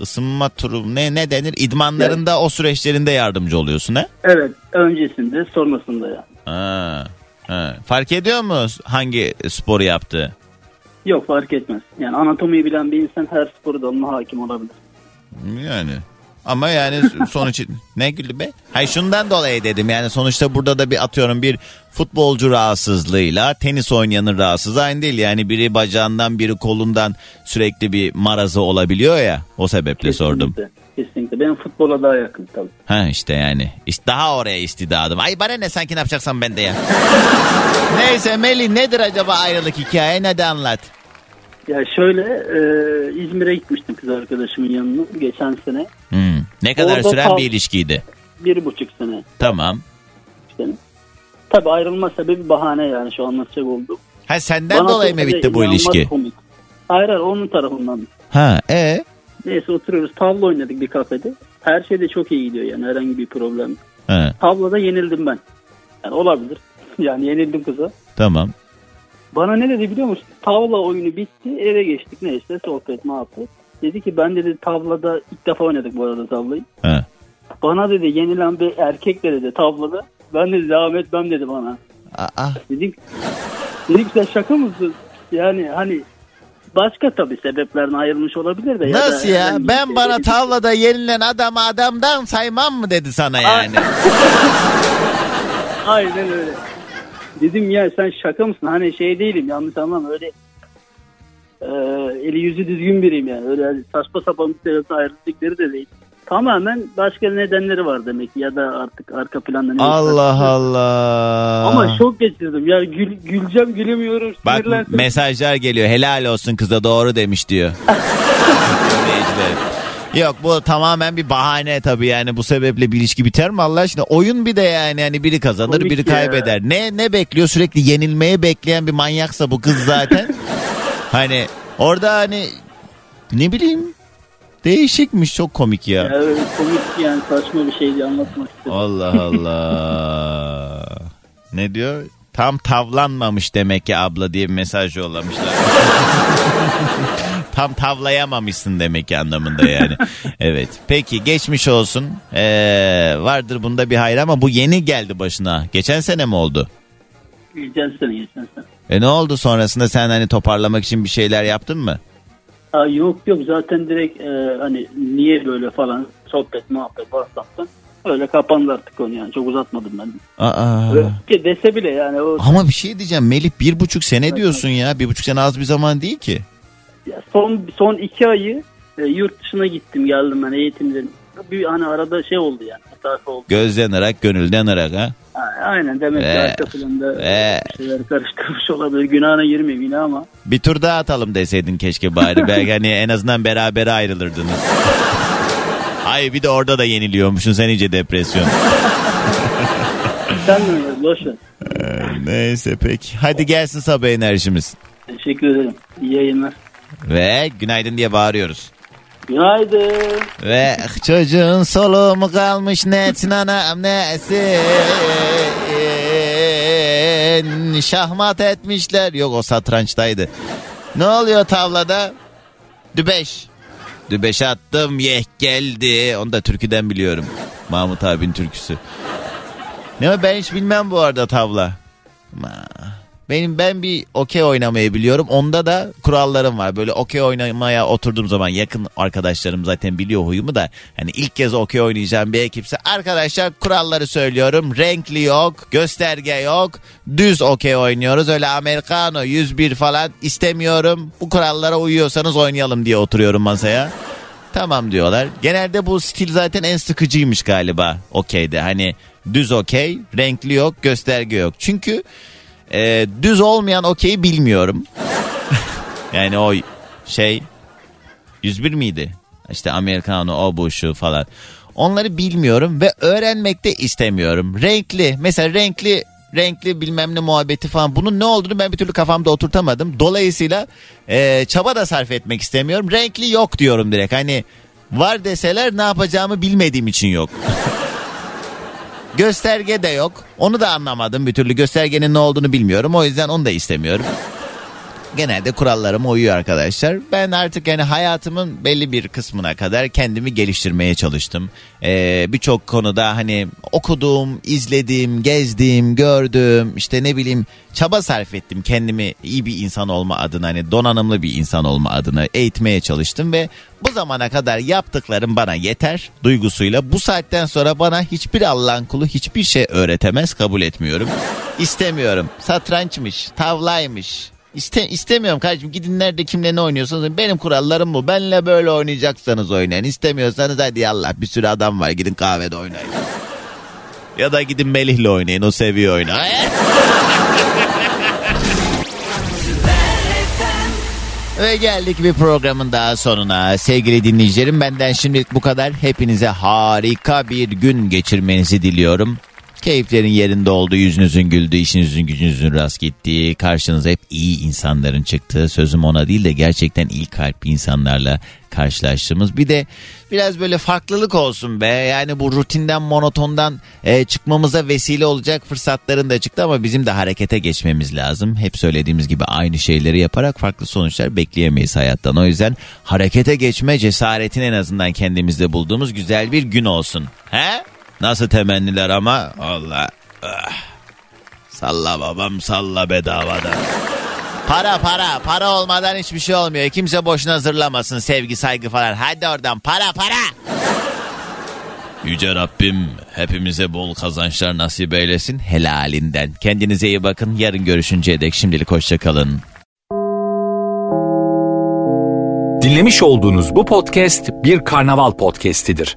ısınma turu ne denir, idmanlarında, evet, o süreçlerinde yardımcı oluyorsun he? Evet, öncesinde, sonrasında yani. Fark ediyor mu hangi sporu yaptığı? Yok, fark etmez. Yani anatomiyi bilen bir insan her sporu dalına hakim olabilir. Yani... Ama yani sonuç ne güldü be? Hayır, şundan dolayı dedim yani, sonuçta burada da bir atıyorum bir futbolcu rahatsızlığıyla tenis oynayanın rahatsızlığı aynı değil. Yani biri bacağından, biri kolundan sürekli bir marazı olabiliyor ya, o sebeple kesinlikle sordum. Kesinlikle. Benim futbola daha yakın tabii. Ha işte yani. İşte daha oraya istidadım. Ay bana ne, sanki ne yapacaksan ben de ya. Neyse Melih, nedir acaba ayrılık hikaye, ne de anlat. Ya şöyle, İzmir'e gitmiştim kız arkadaşımın yanına geçen sene. Hmm. Ne kadar orada süren bir ilişkiydi? 1,5 sene. Tamam. Yani, tabii ayrılma sebebi bahane yani, şu anlatacak oldum. Ha, senden bana dolayı mı bitti bu ilişki? Komik. Hayır, onun tarafından. Ha, Neyse, oturuyoruz, tavla oynadık bir kafede. Her şey de çok iyi gidiyor yani, herhangi bir problem. Ha. Tavlada yenildim ben. Yani olabilir. Yani yenildim kıza. Tamam. Bana ne dedi biliyor musun? Tavla oyunu bitti, eve geçtik, neyse sohbet muhabbet. Dedi ki ben dedi tavlada ilk defa oynadık bu arada tavlayı. He. Bana dedi yenilen bir erkekle dedi tavlada, ben dedi devam etmem dedi bana. Aa. Dedik sen şaka mısın? Yani hani başka tabii sebeplerle ayrılmış olabilir de. Nasıl ya? Yani ben bana tavlada yenilen adamı adamdan saymam mı dedi sana yani? Aynen öyle. Dedim ya sen şaka mısın? Hani şey değilim, yanlış anlama, öyle eli yüzü düzgün biriyim yani. Öyle saçma sapan bir sebeple ayrıldıkları da değil. Tamamen başka nedenleri var demek ki, ya da artık arka planda. Allah Allah. Ama şok geçirdim ya, güleceğim gülemiyorum. Bak mesajlar geliyor, helal olsun kıza, doğru demiş diyor. Yok, bu tamamen bir bahane tabii yani, bu sebeple bir ilişki biter mi Allah aşkına? Oyun bir de yani, yani biri kazanır, biri kaybeder. Ne bekliyor? Sürekli yenilmeye bekleyen bir manyaksa bu kız zaten. Hani orada hani ne bileyim, değişikmiş, çok komik ya. Evet, komik yani, saçma bir şeydi, anlatmak istedim. Allah Allah. Ne diyor? Tam tavlanmamış demek ki abla diye bir mesaj yollamışlar. Tam tavlayamamışsın demek ki anlamında yani. Evet. Peki, geçmiş olsun. Vardır bunda bir hayır ama bu yeni geldi başına. Geçen sene mi oldu? Geçen sene. Ne oldu sonrasında, sen hani toparlamak için bir şeyler yaptın mı? Aa, yok zaten direkt hani niye böyle falan sohbet muhabbet WhatsApp'tan. Öyle kapandı artık onu yani, çok uzatmadım ben. Öyle dese bile yani. O... Ama bir şey diyeceğim Melih, 1,5 sene diyorsun ya. 1,5 sene az bir zaman değil ki. Ya son 2 ayı yurt dışına gittim geldim ben, eğitimlerim. bir hani arada şey oldu yani. Oldu. Gözden ırak, gönülden ırak ha. Aynen, demek ki arka planda şeyler karıştırmış olabilir. Günahına girmeyeyim yine ama. Bir tur daha atalım deseydin keşke bari. Belki hani en azından beraber ayrılırdınız. Ay bir de orada da yeniliyormuşsun. Sen iyice depresyon. Sen mi öyle? Boş ver. Neyse peki. Hadi gelsin sabah enerjimiz. Teşekkür ederim. İyi yayınlar. Ve günaydın diye bağırıyoruz. Günaydın. Ve çocuğun soluğu mu kalmış netin anam nesin? Şahmat etmişler. Yok o satrançtaydı. Ne oluyor tavlada? Dübeş. Dübeşe attım yeh geldi. Onu da türküden biliyorum. Mahmut abinin türküsü. Ne ben hiç bilmem bu arada tavla. Ben bir okey oynamayı biliyorum. Onda da kurallarım var. Böyle okey oynamaya oturduğum zaman yakın arkadaşlarım zaten biliyor huyumu da. Hani ilk kez okey oynayacağım bir ekipse arkadaşlar kuralları söylüyorum. Renkli yok, gösterge yok. Düz okey oynuyoruz. Öyle Americano 101 falan istemiyorum. Bu kurallara uyuyorsanız oynayalım diye oturuyorum masaya. Tamam diyorlar. Genelde bu stil zaten en sıkıcıymış galiba okeyde. Hani düz okey, renkli yok, gösterge yok. Çünkü düz olmayan okeyi bilmiyorum. Yani o şey 101 miydi? İşte Americano, o bu şu falan. Onları bilmiyorum ve öğrenmek de istemiyorum. Renkli mesela renkli bilmem ne muhabbeti falan. Bunun ne olduğunu ben bir türlü kafamda oturtamadım. Dolayısıyla çaba da sarf etmek istemiyorum. Renkli yok diyorum direkt. Hani var deseler ne yapacağımı bilmediğim için yok. Gösterge de yok. Onu da anlamadım bir türlü. Göstergenin ne olduğunu bilmiyorum. O yüzden onu da istemiyorum. Genelde kurallarıma uyuyor arkadaşlar. Ben artık yani hayatımın belli bir kısmına kadar kendimi geliştirmeye çalıştım. Birçok konuda hani okudum, izledim, gezdim, gördüm. İşte ne bileyim çaba sarf ettim kendimi iyi bir insan olma adına. Hani donanımlı bir insan olma adına eğitmeye çalıştım ve bu zamana kadar yaptıklarım bana yeter duygusuyla. Bu saatten sonra bana hiçbir Allah'ın kulu hiçbir şey öğretemez, kabul etmiyorum. İstemiyorum. Satrançmış, tavlaymış. İstemiyorum kardeşim, gidin nerede kimle ne oynuyorsanız, benim kurallarım bu, benle böyle oynayacaksanız oynayın, istemiyorsanız hadi yallah bir sürü adam var gidin kahvede oynayın ya da gidin Melih'le oynayın, o seviyor oynar. Ve geldik bir programın daha sonuna. Sevgili dinleyicilerim, benden şimdilik bu kadar. Hepinize harika bir gün geçirmenizi diliyorum. Keyiflerin yerinde olduğu, yüzünüzün güldüğü, işinizin gücünüzün rast gittiği, karşınıza hep iyi insanların çıktığı, sözüm ona değil de gerçekten iyi kalpli insanlarla karşılaştığımız, bir de biraz böyle farklılık olsun be. Yani bu rutinden, monotondan çıkmamıza vesile olacak fırsatların da çıktı ama bizim de harekete geçmemiz lazım. Hep söylediğimiz gibi aynı şeyleri yaparak farklı sonuçlar bekleyemeyiz hayattan. O yüzden harekete geçme cesaretini en azından kendimizde bulduğumuz güzel bir gün olsun. He? Nasıl temenniler ama Allah. Salla babam salla bedavada. Para olmadan hiçbir şey olmuyor. Kimse boşuna hazırlamasın sevgi saygı falan. Hadi oradan para. Yüce Rabbim hepimize bol kazançlar nasip eylesin helalinden. Kendinize iyi bakın. Yarın görüşünceye dek şimdilik hoşça kalın. Dinlemiş olduğunuz bu podcast bir karnaval podcastidir.